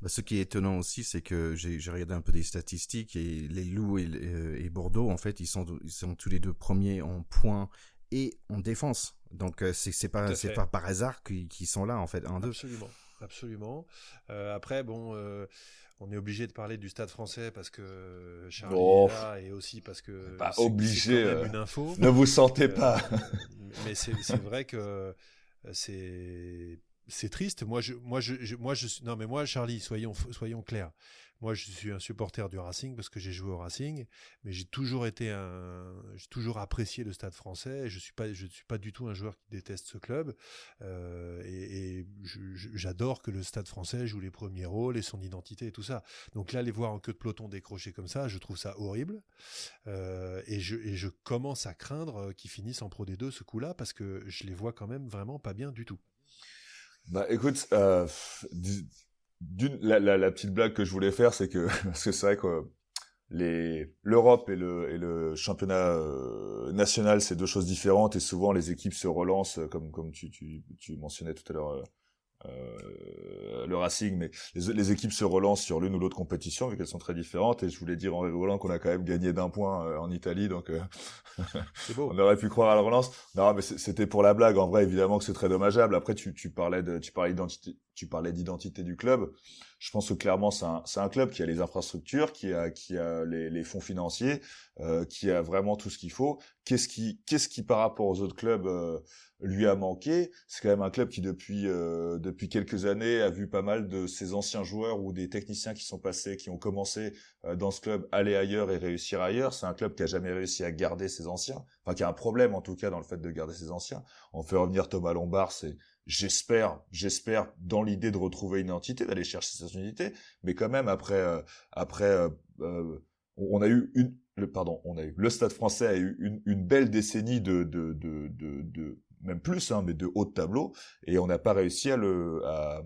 Bah, ce qui est étonnant aussi, c'est que j'ai, j'ai regardé un peu des statistiques et les Loups et, et, et Bordeaux, en fait, ils sont, ils sont tous les deux premiers en points et en défense. Donc, c'est, c'est pas, c'est pas par hasard qu'ils, qu'ils sont là, en fait, un, deux. Absolument, absolument. Euh, après, bon, euh, on est obligé de parler du Stade Français parce que Charlie oh, est là et aussi parce que pas c'est, obligé. C'est quand même une info. Ne vous sentez euh, pas. Mais c'est, c'est vrai que c'est. C'est triste. Moi, je, moi, je, je, moi, je, non, mais moi, Charlie, soyons, soyons clairs. Moi, je suis un supporter du Racing parce que j'ai joué au Racing, mais j'ai toujours été un, j'ai toujours apprécié le Stade Français. Je suis pas, je ne suis pas du tout un joueur qui déteste ce club. Euh, et et je, je, j'adore que le Stade Français joue les premiers rôles et son identité et tout ça. Donc là, les voir en queue de peloton décrocher comme ça, je trouve ça horrible. Euh, et je, et je commence à craindre qu'ils finissent en Pro D deux ce coup-là parce que je les vois quand même vraiment pas bien du tout. Bah écoute, euh, d'une, la, la, la petite blague que je voulais faire, c'est que parce que c'est vrai que les, l'Europe et le, et le championnat euh, national, c'est deux choses différentes et souvent les équipes se relancent, comme comme tu tu, tu mentionnais tout à l'heure euh, le Racing, mais les, les équipes se relancent sur l'une ou l'autre compétition vu qu'elles sont très différentes. Et je voulais dire en rigolant qu'on a quand même gagné d'un point euh, en Italie, donc euh, c'est beau. On aurait pu croire à la relance. Non, mais c'était pour la blague. En vrai, évidemment que c'est très dommageable. Après, tu, tu parlais de, tu parlais d'identité, tu parlais d'identité du club. Je pense que clairement, c'est un, c'est un club qui a les infrastructures, qui a, qui a les, les fonds financiers, euh, qui a vraiment tout ce qu'il faut. Qu'est-ce qui, qu'est-ce qui par rapport aux autres clubs euh, lui a manqué ? C'est quand même un club qui depuis, euh, depuis quelques années a vu pas mal de ses anciens joueurs ou des techniciens qui sont passés, qui ont commencé euh, dans ce club, aller ailleurs et réussir ailleurs. C'est un club qui a jamais réussi à garder ses anciens. Enfin, qui a un problème, en tout cas, dans le fait de garder ses anciens. On fait revenir Thomas Lombard, c'est, j'espère, j'espère, dans l'idée de retrouver une identité, d'aller chercher cette identité. Mais quand même, après, euh, après, euh, euh, on a eu une, le, pardon, on a eu, le Stade Français a eu une, une belle décennie de, de, de, de, de même plus, hein, mais de haut de tableau. Et on n'a pas réussi à le, à,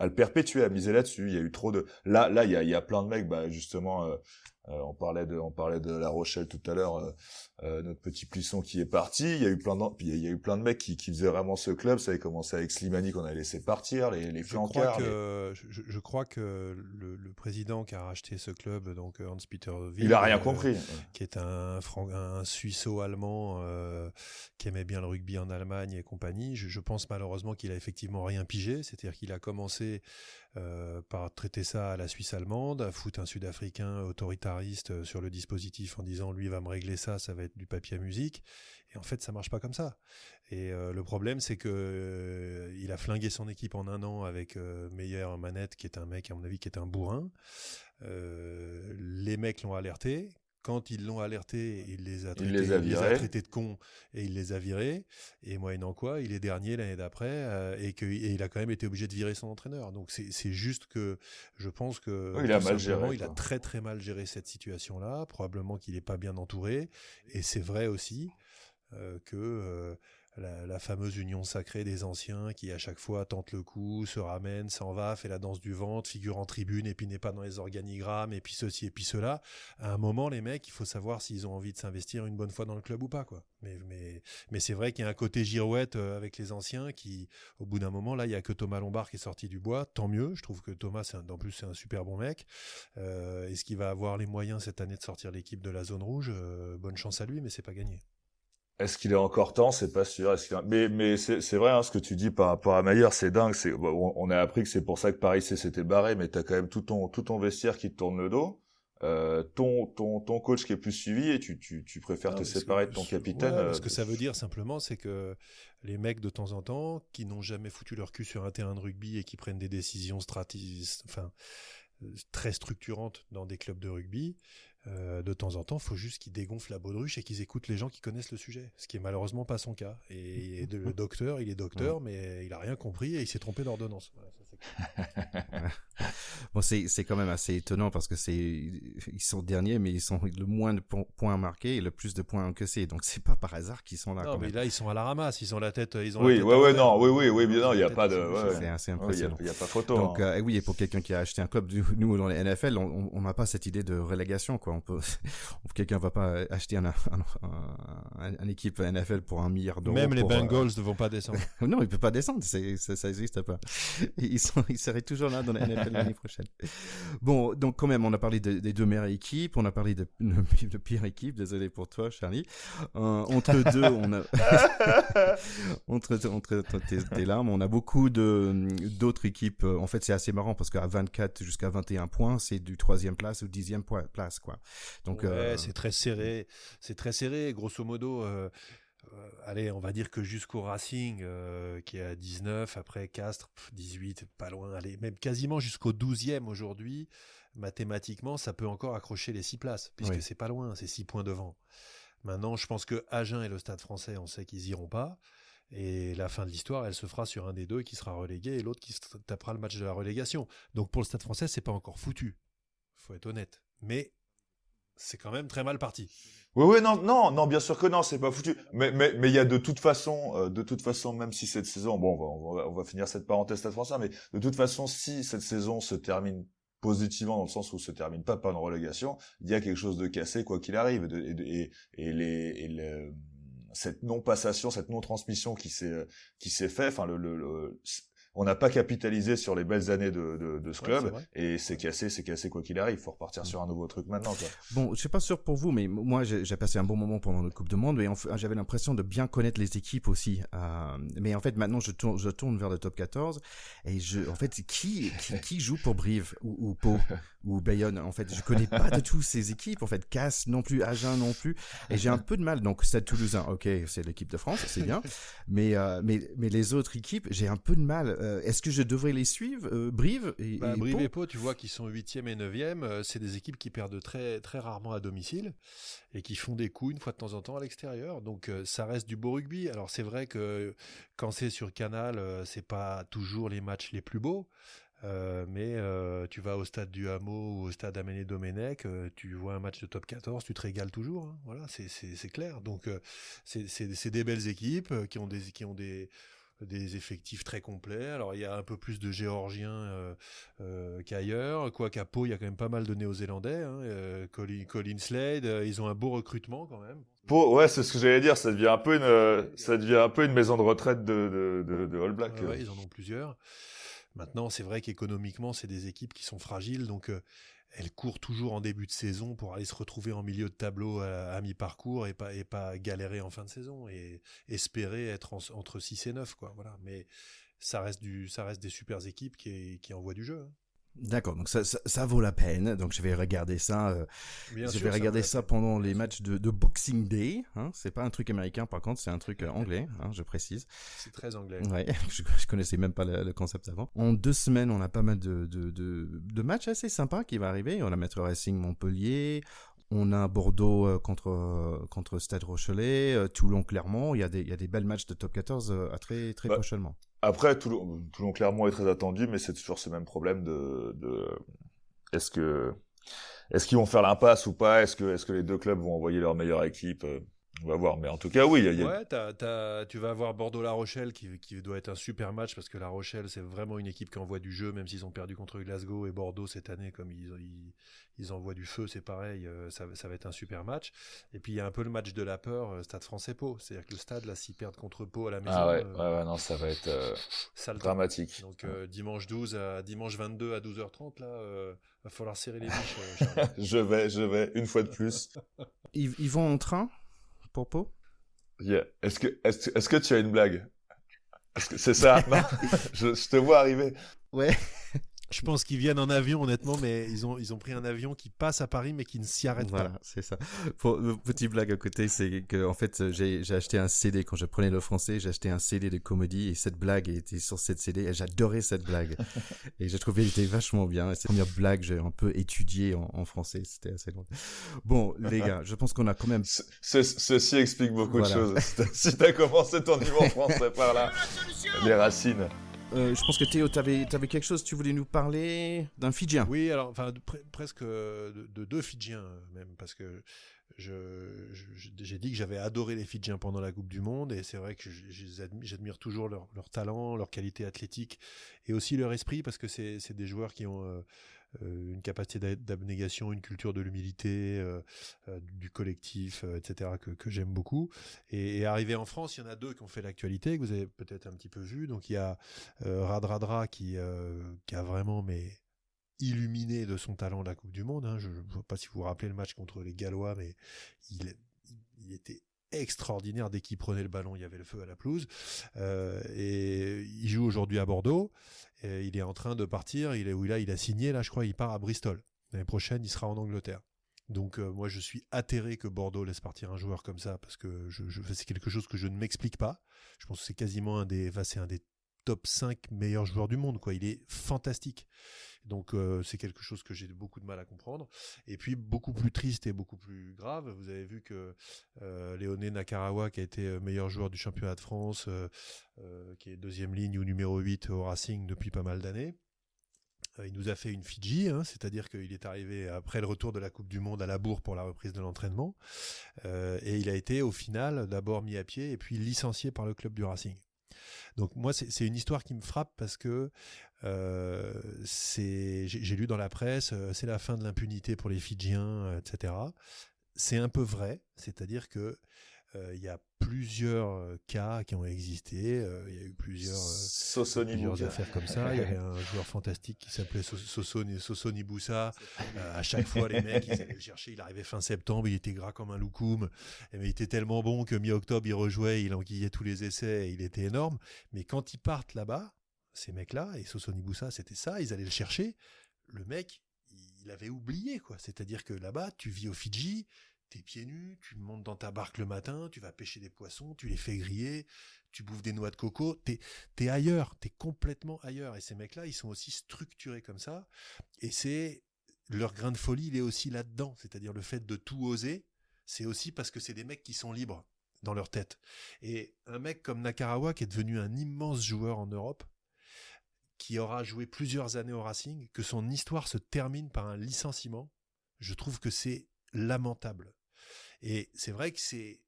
à le perpétuer, à miser là-dessus. Il y a eu trop de, là, là, il y a, il y a plein de mecs, bah, justement, euh, Euh, on parlait de, on parlait de La Rochelle tout à l'heure, euh, euh, notre petit Plisson qui est parti. Il y a eu plein de, il y a, il y a eu plein de mecs qui, qui faisaient vraiment ce club. Ça avait commencé avec Slimani qu'on avait laissé partir, les, les flancards. Les... Je, je crois que le, le président qui a racheté ce club, donc Hans-Peter Will, il a rien euh, compris. Qui est un, un, un Suisseau-allemand euh, qui aimait bien le rugby en Allemagne et compagnie. Je, je pense malheureusement qu'il a effectivement rien pigé. C'est-à-dire qu'il a commencé Euh, par traiter ça à la Suisse allemande, à foutre un Sud-Africain autoritariste sur le dispositif en disant lui va me régler ça, ça va être du papier à musique. Et en fait, ça marche pas comme ça. Et euh, le problème, c'est que euh, il a flingué son équipe en un an avec euh, Meyer Manette, qui est un mec à mon avis qui est un bourrin. Euh, les mecs l'ont alerté. Quand ils l'ont alerté, il les a traités, il les a il les a traités de cons et il les a virés. Et moyennant quoi, il est dernier l'année d'après euh, et, que, et il a quand même été obligé de virer son entraîneur. Donc c'est, c'est juste que je pense que oui, il, a mal géré, il a très très mal géré cette situation-là. Probablement qu'il n'est pas bien entouré. Et c'est vrai aussi euh, que... Euh, La, la fameuse union sacrée des anciens qui à chaque fois tente le coup, se ramène, s'en va, fait la danse du ventre, figure en tribune et puis n'est pas dans les organigrammes et puis ceci et puis cela. À un moment, les mecs, il faut savoir s'ils ont envie de s'investir une bonne fois dans le club ou pas, quoi. Mais, mais, mais c'est vrai qu'il y a un côté girouette avec les anciens qui, au bout d'un moment, là, il n'y a que Thomas Lombard qui est sorti du bois. Tant mieux. Je trouve que Thomas, c'est un, en plus, c'est un super bon mec. Euh, est-ce qu'il va avoir les moyens cette année de sortir l'équipe de la zone rouge ? euh, Bonne chance à lui, mais c'est pas gagné. Est-ce qu'il est encore temps ? C'est pas sûr. Est-ce qu'il... Mais mais c'est c'est vrai hein, ce que tu dis par rapport à Maillard, c'est dingue. C'est on, on a appris que c'est pour ça que Paris s'était barré, mais t'as quand même tout ton tout ton vestiaire qui te tourne le dos, euh, ton ton ton coach qui est plus suivi et tu tu tu préfères non, te séparer que, de ton capitaine. Ouais, euh... Ce que ça veut dire simplement, c'est que les mecs de temps en temps qui n'ont jamais foutu leur cul sur un terrain de rugby et qui prennent des décisions stratégiques, enfin très structurantes dans des clubs de rugby. Euh, de temps en temps, faut juste qu'ils dégonflent la baudruche et qu'ils écoutent les gens qui connaissent le sujet, ce qui est malheureusement pas son cas. Et, et de, le docteur, il est docteur, ouais. Mais il a rien compris et il s'est trompé d'ordonnance. Voilà, ça, c'est cool. Bon, c'est, c'est quand même assez étonnant parce que c'est, ils sont derniers, mais ils sont le moins de points marqués et le plus de points encaissés. Donc, c'est pas par hasard qu'ils sont là. Non, quand mais même. Là, ils sont à la ramasse. Ils ont la tête, ils ont oui, la tête. Oui, ouais, non, oui, oui, oui, bien non, il n'y a pas de, ouais. C'est assez impressionnant. Il ouais, n'y a, a pas photo. Donc, hein. euh, et oui, et pour quelqu'un qui a acheté un club, nous, dans les N F L, on n'a pas cette idée de relégation, quoi. On peut, quelqu'un va pas acheter un, un, un, un, un équipe N F L pour un milliard d'euros. Même pour, les Bengals euh... ne vont pas descendre. Non, ils peuvent pas descendre. C'est, ça, ça existe pas. Ils sont, ils seraient toujours là dans la N F L l'année prochaine. Bon, donc quand même, on a parlé de, des deux meilleures équipes, on a parlé de, de, de pire équipe. Désolé pour toi, Charlie. Euh, entre deux, on a entre entre tes, tes larmes, on a beaucoup de d'autres équipes. En fait, c'est assez marrant parce qu'à vingt-quatre jusqu'à vingt et un points, c'est du troisième place au dixième place, quoi. Donc ouais, euh... c'est très serré. C'est très serré, grosso modo. Euh... Euh, allez, on va dire que jusqu'au Racing, euh, qui est à dix-neuf, après Castres, dix-huit, pas loin, allez, même quasiment jusqu'au douzième aujourd'hui, mathématiquement, ça peut encore accrocher les six places, puisque oui. C'est pas loin, c'est six points devant. Maintenant, je pense que Agen et le Stade Français, on sait qu'ils iront pas, et la fin de l'histoire, elle se fera sur un des deux qui sera relégué et l'autre qui tapera le match de la relégation. Donc pour le Stade Français, c'est pas encore foutu, faut être honnête, mais c'est quand même très mal parti. Oui, oui, non, non, non, bien sûr que non, c'est pas foutu. Mais, mais, mais il y a de toute façon, euh, de toute façon, même si cette saison, bon, on va, on va finir cette parenthèse Stade Français, mais de toute façon, si cette saison se termine positivement dans le sens où se termine pas par une relégation, il y a quelque chose de cassé quoi qu'il arrive, et, et, et les, et le, cette non-passation, cette non-transmission qui s'est, qui s'est fait, enfin, le, le, le on n'a pas capitalisé sur les belles années de, de, de ce ouais, club, c'est et c'est cassé, c'est cassé quoi qu'il arrive. Faut repartir sur un nouveau truc maintenant, quoi. Bon, je suis pas sûr pour vous, mais moi, j'ai, j'ai passé un bon moment pendant notre Coupe du Monde, et en, j'avais l'impression de bien connaître les équipes aussi. Euh, mais en fait, maintenant, je tourne, je tourne vers le top quatorze, et je, en fait, qui, qui, qui joue pour Brive, ou, ou Pau, ou Bayonne? En fait, je connais pas de tout ces équipes. En fait, Casse non plus, Agen non plus, et j'ai un peu de mal. Donc, Stade Toulousain, ok, c'est l'équipe de France, c'est bien. Mais, euh, mais, mais les autres équipes, j'ai un peu de mal. Euh, est-ce que je devrais les suivre euh, Brive et, bah, et Brive Pau. et Pau, tu vois qu'ils sont huitième et neuvième, euh, c'est des équipes qui perdent très, très rarement à domicile et qui font des coups une fois de temps en temps à l'extérieur, donc euh, ça reste du beau rugby. Alors c'est vrai que quand c'est sur Canal, euh, c'est pas toujours les matchs les plus beaux, euh, mais euh, tu vas au stade du Hameau ou au stade Aménée-Domenech, euh, tu vois un match de top quatorze, tu te régales toujours, hein, voilà, c'est, c'est, c'est clair. Donc euh, c'est, c'est, c'est des belles équipes euh, qui ont des... Qui ont des des effectifs très complets. Alors il y a un peu plus de Géorgiens euh, euh, qu'ailleurs, quoi qu'à Pau il y a quand même pas mal de Néo-Zélandais, hein, euh, Colin, Colin Slade, euh, ils ont un beau recrutement quand même. Pau, ouais, c'est ce que j'allais dire, ça devient un peu une, euh, ça devient un peu une maison de retraite de, de, de, de All Black. Ouais, ouais, ils en ont plusieurs. Maintenant c'est vrai qu'économiquement c'est des équipes qui sont fragiles, donc euh, elles courent toujours en début de saison pour aller se retrouver en milieu de tableau à, à mi-parcours et pas, et pas galérer en fin de saison et espérer être en, entre six et neuf, quoi, voilà. Mais ça reste du, ça reste des super équipes qui, qui envoient du jeu, hein. D'accord, donc ça, ça, ça vaut la peine. Donc je vais regarder ça. Euh, je sûr, vais regarder ça, ça pendant les matchs de, de Boxing Day. Hein, c'est pas un truc américain, par contre, c'est un truc euh, anglais. Hein, je précise. C'est très anglais. Ouais, je, je connaissais même pas le, le concept avant. En deux semaines, on a pas mal de de de, de matchs assez sympas qui vont arriver. On a Metro Racing Montpellier. On a Bordeaux contre contre Stade Rochelet, Toulon Clermont. Il y a des il y a des belles matchs de top quatorze à très très bah, prochainement. Après Toulon Toulon Clermont est très attendu, mais c'est toujours ce même problème de de est-ce que est-ce qu'ils vont faire l'impasse ou pas, est-ce que est-ce que les deux clubs vont envoyer leur meilleure équipe. On va voir, mais en tout cas, oui. Y a, y a... Ouais, t'as, t'as, tu vas avoir Bordeaux-La Rochelle qui, qui doit être un super match parce que La Rochelle, c'est vraiment une équipe qui envoie du jeu, même s'ils ont perdu contre Glasgow et Bordeaux cette année, comme ils, ils, ils envoient du feu, c'est pareil, ça, ça va être un super match. Et puis, il y a un peu le match de la peur, Stade Français-Pau. C'est-à-dire que le Stade, là, s'ils perdent contre Pau à la maison... Ah ouais, euh, ouais, ouais non, ça va être euh, dramatique. Donc, euh, dimanche douze à dimanche vingt-deux à douze heures trente, là... Euh, va falloir serrer les biches, Charles. Je vais, je vais, une fois de plus. Ils, ils vont en train pour Pau. Yeah. Est-ce que, est-ce, est-ce que tu as une blague? Est-ce que c'est ça? Non, je, je te vois arriver. Ouais. Je pense qu'ils viennent en avion, honnêtement, mais ils ont, ils ont pris un avion qui passe à Paris, mais qui ne s'y arrête voilà, pas. Voilà, c'est ça. Pour, petite blague à côté, c'est que, en fait, j'ai, j'ai acheté un C D, quand je prenais le français, j'ai acheté un C D de comédie, et cette blague était sur cette C D, et j'adorais cette blague. Et j'ai trouvé qu'elle était vachement bien, et cette première blague, j'ai un peu étudié en, en français, c'était assez drôle. Bon, les gars, je pense qu'on a quand même... Ce, ce, ceci explique beaucoup voilà. de choses. Si t'as commencé ton niveau français par là, les racines... Euh, je pense que Théo, t'avais, t'avais quelque chose, tu voulais nous parler d'un Fidjien. Oui, alors, enfin, pre- presque de, de deux Fidjiens, même, parce que je, je, j'ai dit que j'avais adoré les Fidjiens pendant la Coupe du Monde, et c'est vrai que j'admire, j'admire toujours leur, leur talent, leur qualité athlétique, et aussi leur esprit, parce que c'est, c'est des joueurs qui ont... Euh, une capacité d'abnégation, une culture de l'humilité, euh, euh, du collectif, euh, et cetera, que, que j'aime beaucoup. Et, et arrivé en France, il y en a deux qui ont fait l'actualité, que vous avez peut-être un petit peu vu. Donc, il y a euh, Radradra qui, euh, qui a vraiment... Mais illuminé de son talent la Coupe du Monde. Hein. Je ne sais pas si vous vous rappelez le match contre les Gallois, mais il, il était... extraordinaire. Dès qu'il prenait le ballon, il y avait le feu à la pelouse. Euh, et il joue aujourd'hui à Bordeaux. Et il est en train de partir. Il est où il a, il a signé. Là, je crois, il part à Bristol. L'année prochaine, il sera en Angleterre. Donc, euh, moi, je suis atterré que Bordeaux laisse partir un joueur comme ça parce que je, je, c'est quelque chose que je ne m'explique pas. Je pense que c'est quasiment un des, enfin, c'est un des top cinq meilleurs joueurs du monde, quoi. Il est fantastique. Donc euh, c'est quelque chose que j'ai beaucoup de mal à comprendre. Et puis beaucoup plus triste et beaucoup plus grave, vous avez vu que euh, Léoné Nakarawa, qui a été meilleur joueur du championnat de France, euh, euh, qui est deuxième ligne ou numéro huit au Racing depuis pas mal d'années, euh, il nous a fait une Fidji, hein, c'est-à-dire qu'il est arrivé après le retour de la Coupe du Monde à la bourre pour la reprise de l'entraînement, euh, et il a été au final d'abord mis à pied et puis licencié par le club du Racing. Donc moi c'est, c'est une histoire qui me frappe parce que euh, c'est, j'ai, j'ai lu dans la presse euh, c'est la fin de l'impunité pour les Fidjiens, euh, et cetera. C'est un peu vrai, c'est-à-dire que il y a plusieurs cas qui ont existé, il y a eu plusieurs, plusieurs affaires comme ça, il y avait un joueur fantastique qui s'appelait Sossoni Boussa, euh, à chaque fois les mecs ils allaient le chercher, il arrivait fin septembre, il était gras comme un loukoum, mais il était tellement bon que mi-octobre il rejouait, il enquillait tous les essais, il était énorme, mais quand ils partent là-bas, ces mecs-là, et Sossoni Boussa c'était ça, ils allaient le chercher, le mec il avait oublié quoi, c'est-à-dire que là-bas tu vis au Fidji, t'es pieds nus, tu montes dans ta barque le matin, tu vas pêcher des poissons, tu les fais griller, tu bouffes des noix de coco, t'es, t'es ailleurs, t'es complètement ailleurs. Et ces mecs-là, ils sont aussi structurés comme ça. Et c'est leur grain de folie, il est aussi là-dedans. C'est-à-dire le fait de tout oser, c'est aussi parce que c'est des mecs qui sont libres dans leur tête. Et un mec comme Nakarawa, qui est devenu un immense joueur en Europe, qui aura joué plusieurs années au Racing, que son histoire se termine par un licenciement, je trouve que c'est lamentable. Et c'est vrai que c'est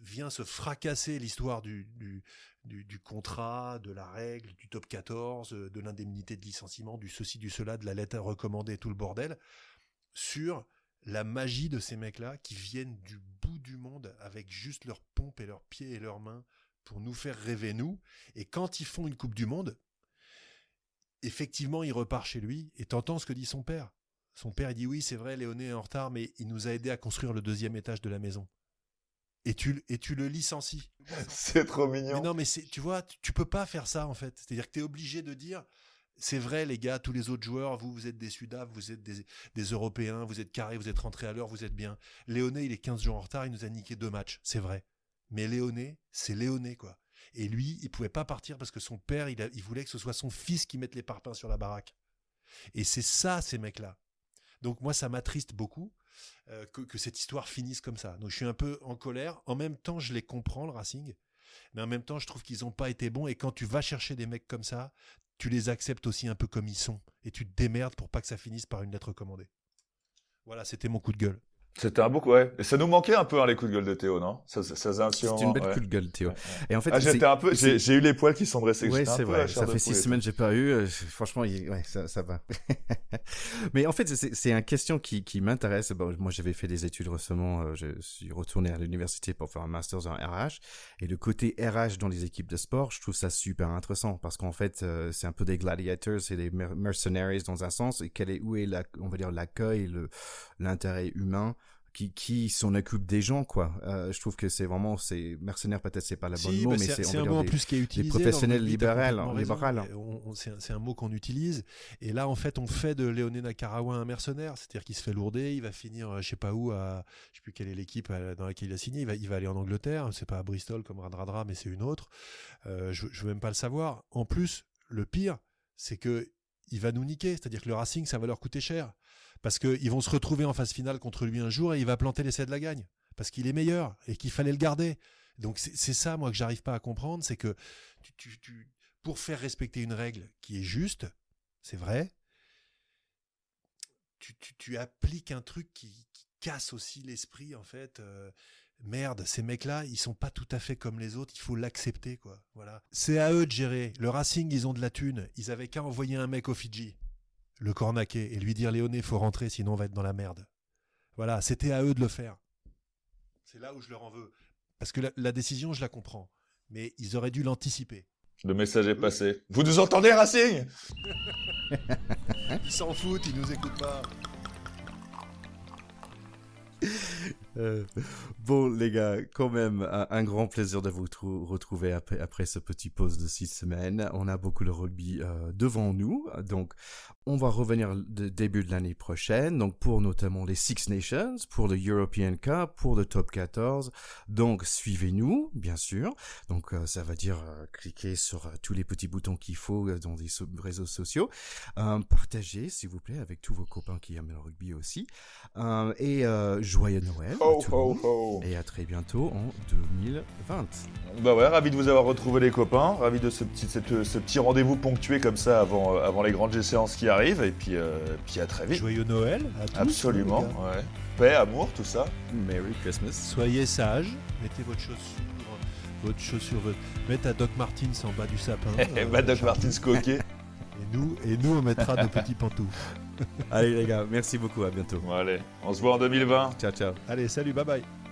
vient se fracasser l'histoire du, du, du, du contrat, de la règle, du top quatorze, de l'indemnité de licenciement, du ceci, du cela, de la lettre recommandée, tout le bordel, sur la magie de ces mecs-là qui viennent du bout du monde avec juste leurs pompes et leurs pieds et leurs mains pour nous faire rêver, nous. Et quand ils font une Coupe du Monde, effectivement, il repart chez lui et t'entends ce que dit son père. Son père, il dit, oui, c'est vrai, Léoné est en retard, mais il nous a aidé à construire le deuxième étage de la maison. Et tu, et tu le licencies. C'est trop mignon. Mais non, mais c'est, tu vois, tu, tu peux pas faire ça, en fait. C'est-à-dire que t'es obligé de dire, c'est vrai, les gars, tous les autres joueurs, vous, vous êtes des Sudaf, vous êtes des, des Européens, vous êtes carrés, vous êtes rentrés à l'heure, vous êtes bien. Léoné, il est quinze jours en retard, il nous a niqué deux matchs. C'est vrai. Mais Léoné, c'est Léoné, quoi. Et lui, il pouvait pas partir parce que son père, il, a, il voulait que ce soit son fils qui mette les parpaings sur la baraque. Et c'est ça, ces mecs-là. Donc moi, ça m'attriste beaucoup euh, que, que cette histoire finisse comme ça. Donc je suis un peu en colère. En même temps, je les comprends, le Racing. Mais en même temps, je trouve qu'ils n'ont pas été bons. Et quand tu vas chercher des mecs comme ça, tu les acceptes aussi un peu comme ils sont. Et tu te démerdes pour pas que ça finisse par une lettre recommandée. Voilà, c'était mon coup de gueule. C'était un beau coup, ouais. Et ça nous manquait un peu, hein, les coups de gueule de Théo, non? Ça, ça, ça faisait un petit moment. C'était une belle ouais. coup de gueule, Théo. Et en fait, ah, j'étais un peu, j'ai, j'ai eu les poils qui sont dressés. Ouais, c'est vrai. Ça fait six semaines que j'ai pas eu. Euh, franchement, il... ouais, ça, ça va. Mais en fait, c'est, c'est une question qui, qui m'intéresse. Bon, moi, j'avais fait des études récemment. Euh, je suis retourné à l'université pour faire un master's en R H. Et le côté R H dans les équipes de sport, je trouve ça super intéressant parce qu'en fait, euh, c'est un peu des gladiators, c'est des mer- mercenaries dans un sens. Et quel est, où est la, on va dire, l'accueil, le, l'intérêt humain? Qui, qui s'en occupe des gens, quoi. Euh, je trouve que c'est vraiment, c'est mercenaire, peut-être c'est pas la bonne si, mot, bah c'est, mais c'est, c'est un mot en plus qui est utilisé. Les professionnels libéraux, c'est, c'est un mot qu'on utilise. Et là, en fait, on fait de Léoné Nakarawa un mercenaire, c'est-à-dire qu'il se fait lourder, il va finir, je sais pas où, à, je sais plus quelle est l'équipe dans laquelle il a signé, il va, il va aller en Angleterre, c'est pas à Bristol comme Radradra, mais c'est une autre. Euh, je, je veux même pas le savoir. En plus, le pire, c'est que il va nous niquer, c'est-à-dire que le Racing, ça va leur coûter cher. Parce qu'ils vont se retrouver en phase finale contre lui un jour et il va planter l'essai de la gagne. Parce qu'il est meilleur et qu'il fallait le garder. Donc c'est, c'est ça, moi, que j'arrive pas à comprendre. C'est que tu, tu, tu, pour faire respecter une règle qui est juste, c'est vrai, tu, tu, tu appliques un truc qui, qui casse aussi l'esprit, en fait. Euh, merde, ces mecs-là, ils sont pas tout à fait comme les autres, il faut l'accepter, quoi. Voilà. C'est à eux de gérer. Le Racing, ils ont de la thune. Ils avaient qu'à envoyer un mec au Fidji, le cornaquer, et lui dire, Léoné, faut rentrer, sinon on va être dans la merde. Voilà, c'était à eux de le faire. C'est là où je leur en veux. Parce que la, la décision, je la comprends. Mais ils auraient dû l'anticiper. Le message est passé. Vous nous entendez, Racing ? Ils s'en foutent, ils nous écoutent pas. Euh, bon, les gars, quand même, un grand plaisir de vous trou- retrouver après, après ce petit pause de six semaines. On a beaucoup de rugby euh, devant nous, donc on va revenir de début de l'année prochaine, donc pour notamment les Six Nations, pour le European Cup, pour le Top quatorze. Donc suivez-nous, bien sûr. Donc euh, ça va dire euh, cliquer sur euh, tous les petits boutons qu'il faut euh, dans les so- réseaux sociaux. Euh, partagez, s'il vous plaît, avec tous vos copains qui aiment le rugby aussi. Euh, et euh, joyeux Noël. Ho, ho, ho. Et à très bientôt en deux mille vingt. Bah ouais, ravi de vous avoir retrouvé les copains, ravi de ce petit, cette, ce petit rendez-vous ponctué comme ça avant, avant les grandes séances qui arrivent, et puis, euh, puis à très vite. Joyeux Noël à tous. Absolument, ouais. Paix, amour, tout ça. Merry Christmas. Soyez sages, mettez votre chaussure, votre chaussure, votre... mettez à Doc Martins en bas du sapin. euh, bah Doc Martins coquet. Et nous, et nous, on mettra nos petits pantoufles. Allez les gars, merci beaucoup, à bientôt. Bon, allez, on se voit en deux mille vingt. Ciao, ciao. Allez, salut, bye bye.